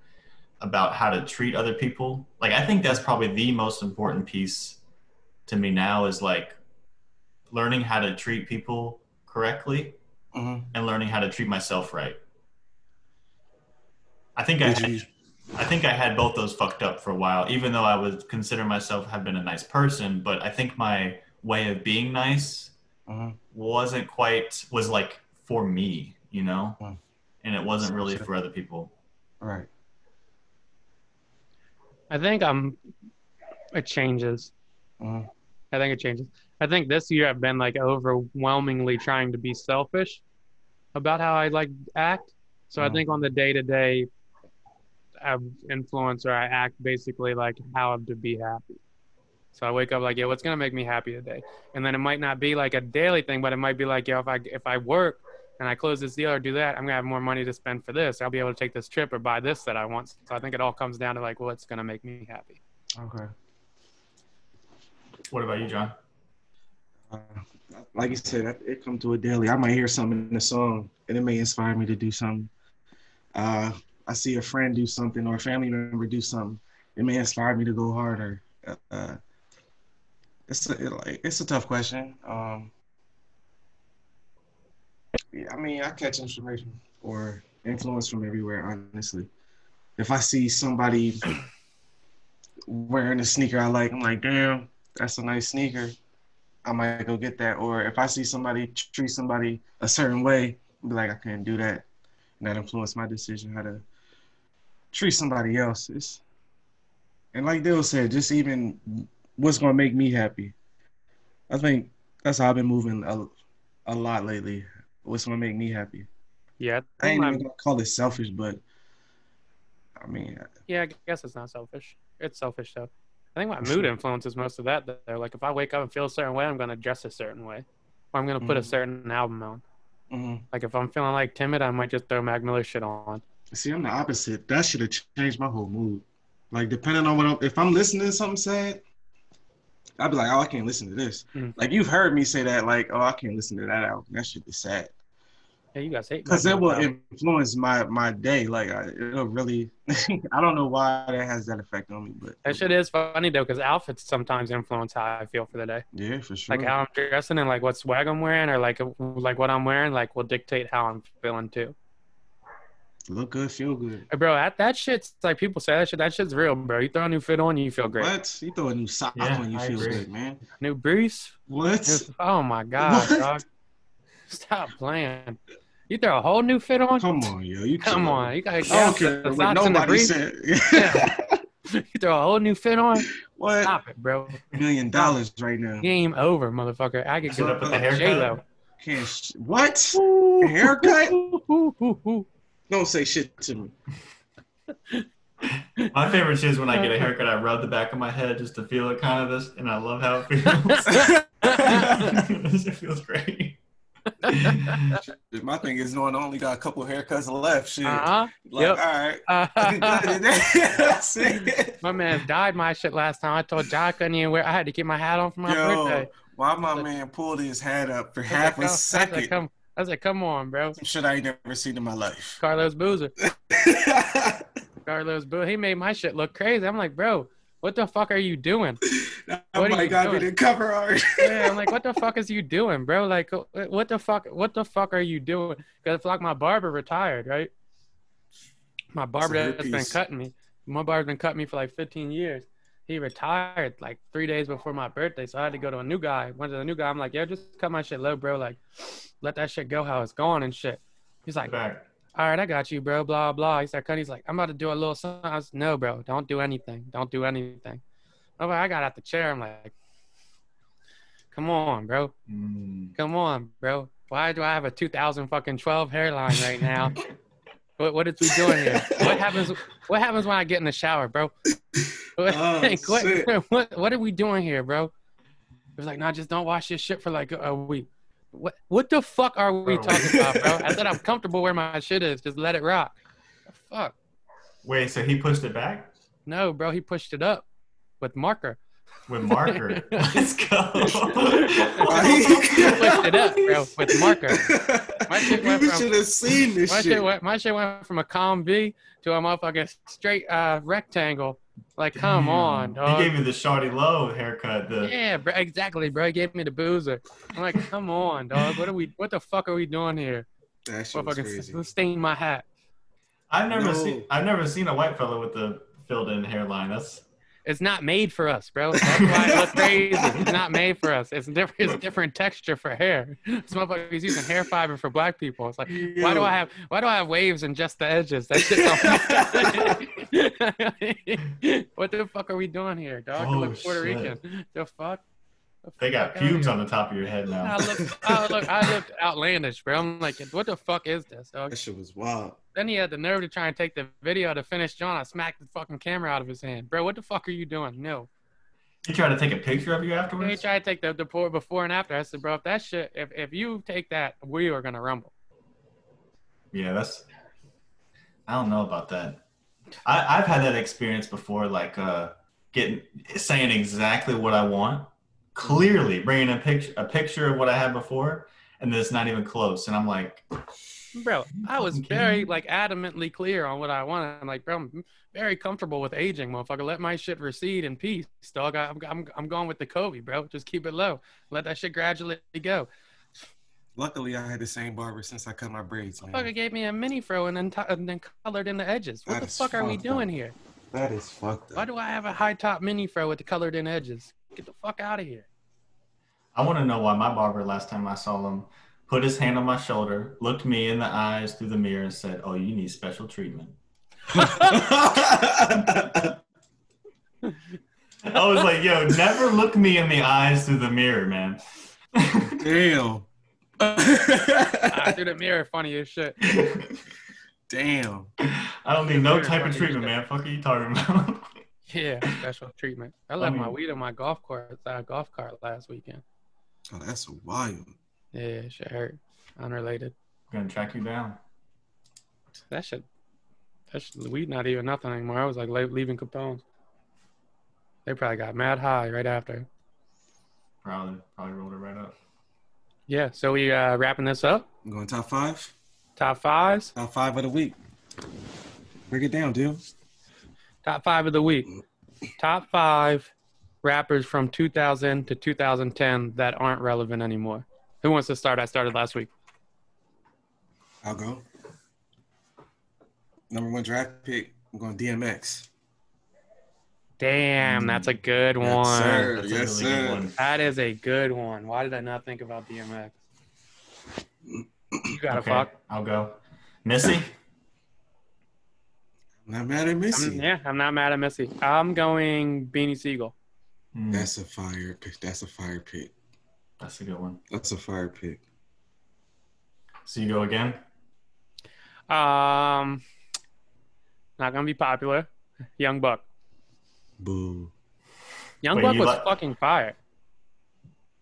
about how to treat other people. Like, I think that's probably the most important piece to me now is like learning how to treat people correctly mm-hmm. and learning how to treat myself right. I think I had, I think I had both those fucked up for a while, even though I would consider myself have been a nice person, but I think my way of being nice Mm-hmm. wasn't quite was like for me, you know, mm-hmm. and it wasn't really for other people. Right. I think um, it changes. Mm-hmm. I think it changes. I think this year I've been like overwhelmingly trying to be selfish about how I like act. So mm-hmm. I think on the day to day, I influence or I act basically like how I'm to be happy. So I wake up like, yeah, what's going to make me happy today? And then it might not be like a daily thing, but it might be like, yo, if I if I work and I close this deal or do that, I'm going to have more money to spend for this. I'll be able to take this trip or buy this that I want. So I think it all comes down to like, what's going to make me happy. Okay. What about you, John? Uh, like you said, it comes to a daily. I might hear something in the song and it may inspire me to do something. Uh, I see a friend do something or a family member do something. It may inspire me to go harder. Uh, It's a, it, like, it's a tough question. Um, yeah, I mean, I catch inspiration or influence from everywhere, honestly. If I see somebody wearing a sneaker I like, I'm like, damn, that's a nice sneaker. I might go get that. Or if I see somebody treat somebody a certain way, I'll be like, I can't do that. And that influenced my decision how to treat somebody else. It's, and like Dale said, just even what's going to make me happy? I think that's how I've been moving a, a lot lately. What's going to make me happy? Yeah. I, I ain't I'm, even going to call it selfish, but I mean. Yeah, I guess it's not selfish. It's selfish, though. I think my mood influences most of that, though. Like, if I wake up and feel a certain way, I'm going to dress a certain way. Or I'm going to mm-hmm. put a certain album on. Mm-hmm. Like, if I'm feeling, like, timid, I might just throw Mac Miller shit on. See, I'm the opposite. That should have changed my whole mood. Like, depending on what I'm, if I'm listening to something sad, I'd be like, oh, I can't listen to this. Mm. Like, you've heard me say that, like, oh, I can't listen to that album. That shit is sad. Yeah, you guys hate because it will album. influence my, my day. Like, I, it'll really, I don't know why that has that effect on me. But that shit is funny, though, because outfits sometimes influence how I feel for the day. Yeah, for sure. Like, how I'm dressing and, like, what swag I'm wearing or, like, like what I'm wearing, like, will dictate how I'm feeling, too. Look good, feel good. Hey, bro, that, that shit's like people say that shit. That shit's real, bro. You throw a new fit on you, you feel great. What? You throw a new sock yeah, on you, I feel agree. Good, man. New breeze? What? New, oh, my God, dog. Stop playing. You throw a whole new fit on? Come on, yo. You Come kidding. On. You got to get the socks in the breeze. Yeah. You throw a whole new fit on? What? Stop it, bro. Million dollars right now. Game over, motherfucker. I could get up with the J-Lo. Can't sh- what? Ooh. A haircut? Ooh, ooh, ooh, ooh. Don't say shit to me. My favorite shit is when I get a haircut, I rub the back of my head just to feel it kind of this, and I love how it feels. It feels great. My thing is knowing I only got a couple haircuts left. Shit. Uh-huh. Like, yep. All right. Uh-huh. My man dyed my shit last time. I told John I couldn't even wear. I had to get my hat on for my Yo, birthday. Why my like, man pulled his hat up for half like, a oh, second? Like, I was like, come on, bro. Some shit I ain't never seen in my life. Carlos Boozer. Carlos Boozer. He made my shit look crazy. I'm like, bro, what the fuck are you doing? That what might got me the cover art. Yeah, I'm like, what the fuck is you doing, bro? Like, what the fuck What the fuck are you doing? Because it's like my barber retired, right? My barber that's been cutting me. My barber's been cutting me for like fifteen years. He retired like three days before my birthday, so I had to go to a new guy. Went to the new guy. I'm like, yo, just cut my shit low, bro. Like, let that shit go how it's going and shit. He's like, all right, I got you, bro, blah, blah. He started cutting. He's like, I'm about to do a little something. I was like, no, bro, don't do anything. Don't do anything. I'm like, I got out the chair. I'm like, come on, bro. Mm. Come on, bro. Why do I have a two thousand fucking twelve hairline right now? What what is we doing here? What happens What happens when I get in the shower, bro? What, oh, what, what, what are we doing here, bro? It was like, nah, just don't wash your shit for like a, a week. What what the fuck are we bro. talking about, bro? I said I'm comfortable where my shit is. Just let it rock. Fuck. Wait, so he pushed it back? No, bro, he pushed it up with marker. With marker? Let's go. He pushed it up, bro, with marker. My shit went from, should have seen this my shit. shit went, my shit went from a calm V to a motherfucking straight uh, rectangle. Like, come Damn. on, dog. He gave me the Shawty Low haircut. The... Yeah, bro, exactly, bro. He gave me the boozer. I'm like, come on, dog. What are we? What the fuck are we doing here? That shit was crazy. Stain my hat. I've never no. seen. I've never seen a white fella with the filled-in hairline. That's. It's not made for us, bro. That's why it looks crazy. It's not made for us. It's different. It's different texture for hair. This motherfucker's using hair fiber for black people. It's like, Yo. why do I have why do I have waves and just the edges? That shit don't. What the fuck are we doing here, dog? Oh, you look Puerto shit. Rican. The fuck? The they fuck got pubes on the top of your head now. I looked, I looked, I looked outlandish, bro. I'm like, what the fuck is this, dog? That shit was wild. Then he had the nerve to try and take the video to finish John. I smacked the fucking camera out of his hand. Bro, what the fuck are you doing? No. He tried to take a picture of you afterwards? He tried to take the, the before and after. I said, bro, if that shit, if, if you take that, we are going to rumble. Yeah, that's, I don't know about that. I, I've had that experience before, like uh, getting, saying exactly what I want, clearly bringing a picture, a picture of what I had before, and then it's not even close. And I'm like... Bro, I was very, like, adamantly clear on what I wanted. I'm like, bro, I'm very comfortable with aging, motherfucker. Let my shit recede in peace, dog. I'm, I'm, I'm going with the Kobe, bro. Just keep it low. Let that shit gradually go. Luckily, I had the same barber since I cut my braids, man. Fucker gave me a mini fro and then, t- and then colored in the edges. What that the fuck are we doing up. here? That is fucked up. Why do I have a high-top mini fro with the colored in edges? Get the fuck out of here. I want to know why my barber, last time I saw him, put his hand on my shoulder, looked me in the eyes through the mirror, and said, "Oh, you need special treatment." I was like, "Yo, never look me in the eyes through the mirror, man." Damn. I through the mirror, funny as shit. Damn. I don't need no type of treatment, man. Fuck are you talking about? Yeah, special treatment. I left I mean, my weed on my golf cart, uh, golf cart last weekend. Oh, that's wild. Yeah, shit hurt. Unrelated. I'm gonna track you down. That shit. That shit. We not even nothing anymore. I was like leaving Capone's. They probably got mad high right after. Probably, probably rolled it right up. Yeah. So we uh, wrapping this up. I'm going top five. Top fives. Top five of the week. Break it down, dude. Top five of the week. Top five rappers from two thousand to two thousand ten that aren't relevant anymore. Who wants to start? I started last week. I'll go. Number one draft pick, I'm going D M X. Damn, that's a good one. Yes, sir. That's yes, really sir. Good one. That is a good one. Why did I not think about D M X? You gotta okay, fuck. I'll go. Missy? I'm not mad at Missy. I'm, yeah, I'm not mad at Missy. I'm going Beanie Siegel. Mm. That's a fire pick. That's a fire pick. That's a good one. That's a fire pick. So you go again? Um, not gonna be popular. Young Buck. Boo. Young Wait, Buck you was like... fucking fire.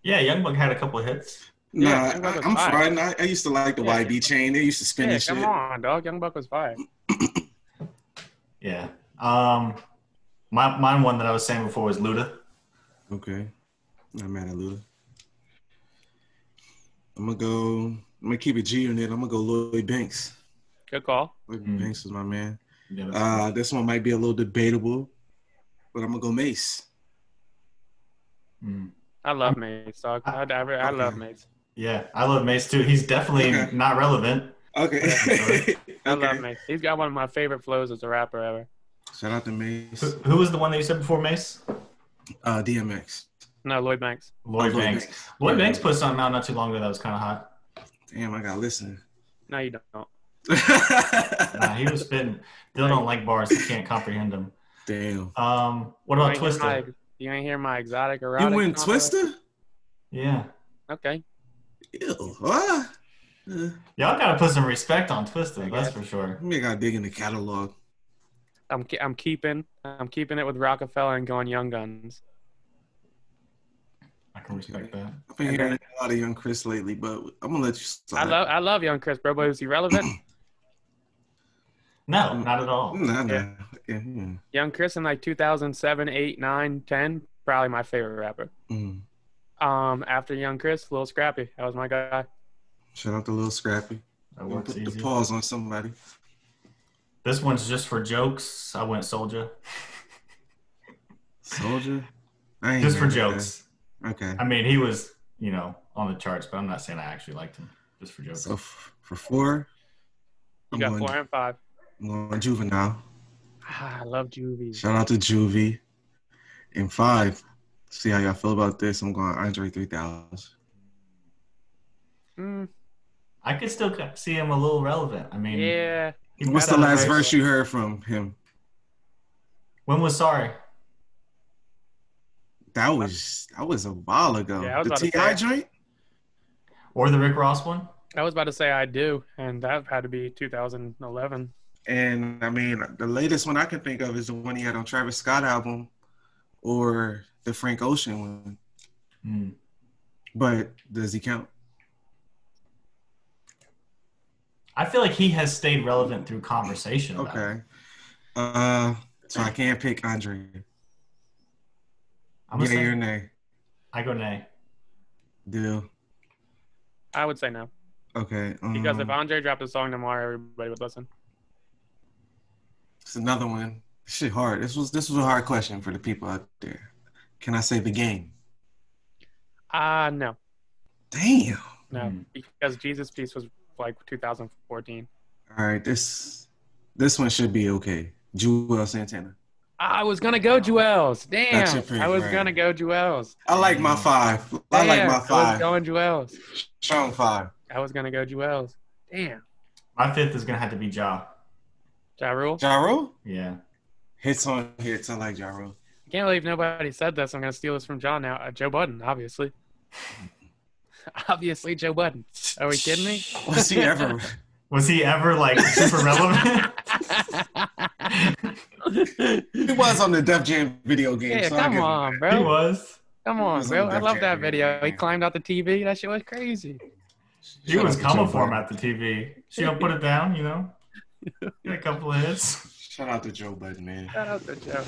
Yeah, Young Buck had a couple of hits. Nah, yeah, I, I'm fine. I, I used to like the yeah. Y B chain. They used to spin yeah, and shit. Come on, dog. Young Buck was fire. yeah. Um, my mine one that I was saying before was Luda. Okay, not mad at Luda. I'm gonna go. I'm gonna keep it G on it. I'm gonna go Lloyd Banks. Good call. Lloyd mm-hmm. Banks was my man. Yeah, uh, this one might be a little debatable. But I'm going to go Mace. Mm. I love Mace, dog. I, I, I, I okay. love Mace. Yeah, I love Mace, too. He's definitely okay. not relevant. Okay. okay. I love Mace. He's got one of my favorite flows as a rapper ever. Shout out to Mace. Who, who was the one that you said before Mace? Uh, D M X. No, Lloyd Banks. Lloyd, oh, Lloyd Banks. Banks. Lloyd yeah. Banks put something out not too long ago that was kind of hot. Damn, I got to listen. No, you don't. nah, he was spitting. Dylan don't like bars. He can't comprehend them. Damn. Um, what about Twister? My, you ain't hear my exotic erotic? You went Twister? Yeah. Okay. Ew. Uh, Y'all gotta put some respect on Twister. That's for sure. You gotta dig in the catalog. I'm I'm keeping I'm keeping it with Rockefeller and going Young Guns. I can respect that. I've been hearing a lot of Young Chris lately, but I'm gonna let you slide. I love I love Young Chris, bro. But is he relevant? No, not at all. No, no. Yeah. Yeah, yeah. Young Chris in like two thousand seven, eight, nine, ten, probably my favorite rapper. Mm. Um, after Young Chris, Lil Scrappy. That was my guy. Shout out to Lil Scrappy. I won't put easy. the paws on somebody. This one's just for jokes. I went Soulja. Soulja? Just for jokes. That. Okay. I mean, he was, you know, on the charts, but I'm not saying I actually liked him. Just for jokes. So f- for four, you I'm got going, four and five. I'm going Juvenile. Ah, I love Juvie. Shout out to Juvie. In five, see how y'all feel about this. I'm going Andre three thousand. Mm. I could still see him a little relevant. I mean, yeah. What's the last verse you heard from him? When was Sorry? That was that was a while ago. Yeah, the T I joint? Or the Rick Ross one? I was about to say I do, and that had to be two thousand eleven. And, I mean, the latest one I can think of is the one he had on Travis Scott album or the Frank Ocean one. Mm. But does he count? I feel like he has stayed relevant through conversation. Okay. Uh, so I can't pick Andre. I'm yeah, say, you're nay. I go nay. Deal. I would say no. Okay. Um, because if Andre dropped a song tomorrow, everybody would listen. It's another one. Shit hard. This was this was a hard question for the people out there. Can I say The Game? Ah, uh, no. Damn. No, because Jesus Peace was like two thousand fourteen. All right, this this one should be okay. Jewel Santana. I was gonna go Jewel's. Damn. Pick, I was right. gonna go Jewel's. I like my five. Damn, I like my five. I was going Jewel's. Strong five. I was gonna go Jewel's. Damn. My fifth is gonna have to be Ja. Ja Rule? Ja Rule? Yeah. Hits on hits. I like Ja Rule. I can't believe nobody said this. I'm going to steal this from John now. Uh, Joe Budden, obviously. obviously, Joe Budden. Are we kidding me? Was he ever? was he ever, like, super relevant? He was on the Def Jam video game. Yeah, so come on, bro. He was. Come on, was bro. On I love that video. Game. He climbed out the T V. That shit was crazy. She, she was coming for him at the T V. She don't put it down, you know? Get a couple of hits. Shout out to Joe Budden, man. Shout out to Joe.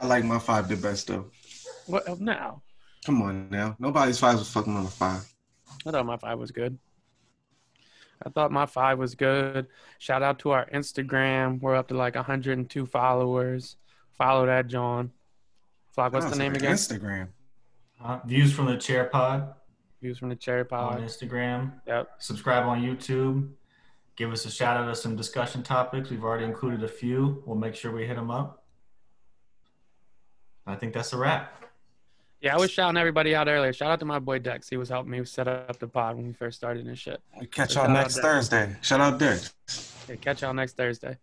I like my five the best, though. What now? Come on now. Nobody's five was fucking on the five. I thought my five was good. I thought my five was good. Shout out to our Instagram. We're up to like one hundred two followers. Follow that, John. Flock, what's the name again? Instagram. Uh, Views from the Chair Pod. Views from the Chair Pod. On Instagram. Yep. Subscribe on YouTube. give us a shout out of some discussion topics. We've already included a few. We'll make sure we hit them up. I think that's a wrap. Yeah, I was shouting everybody out earlier. Shout out to my boy Dex. He was helping me set up the pod when we first started and shit. Catch y'all next Thursday. Shout out Dex. Yeah, catch y'all next Thursday.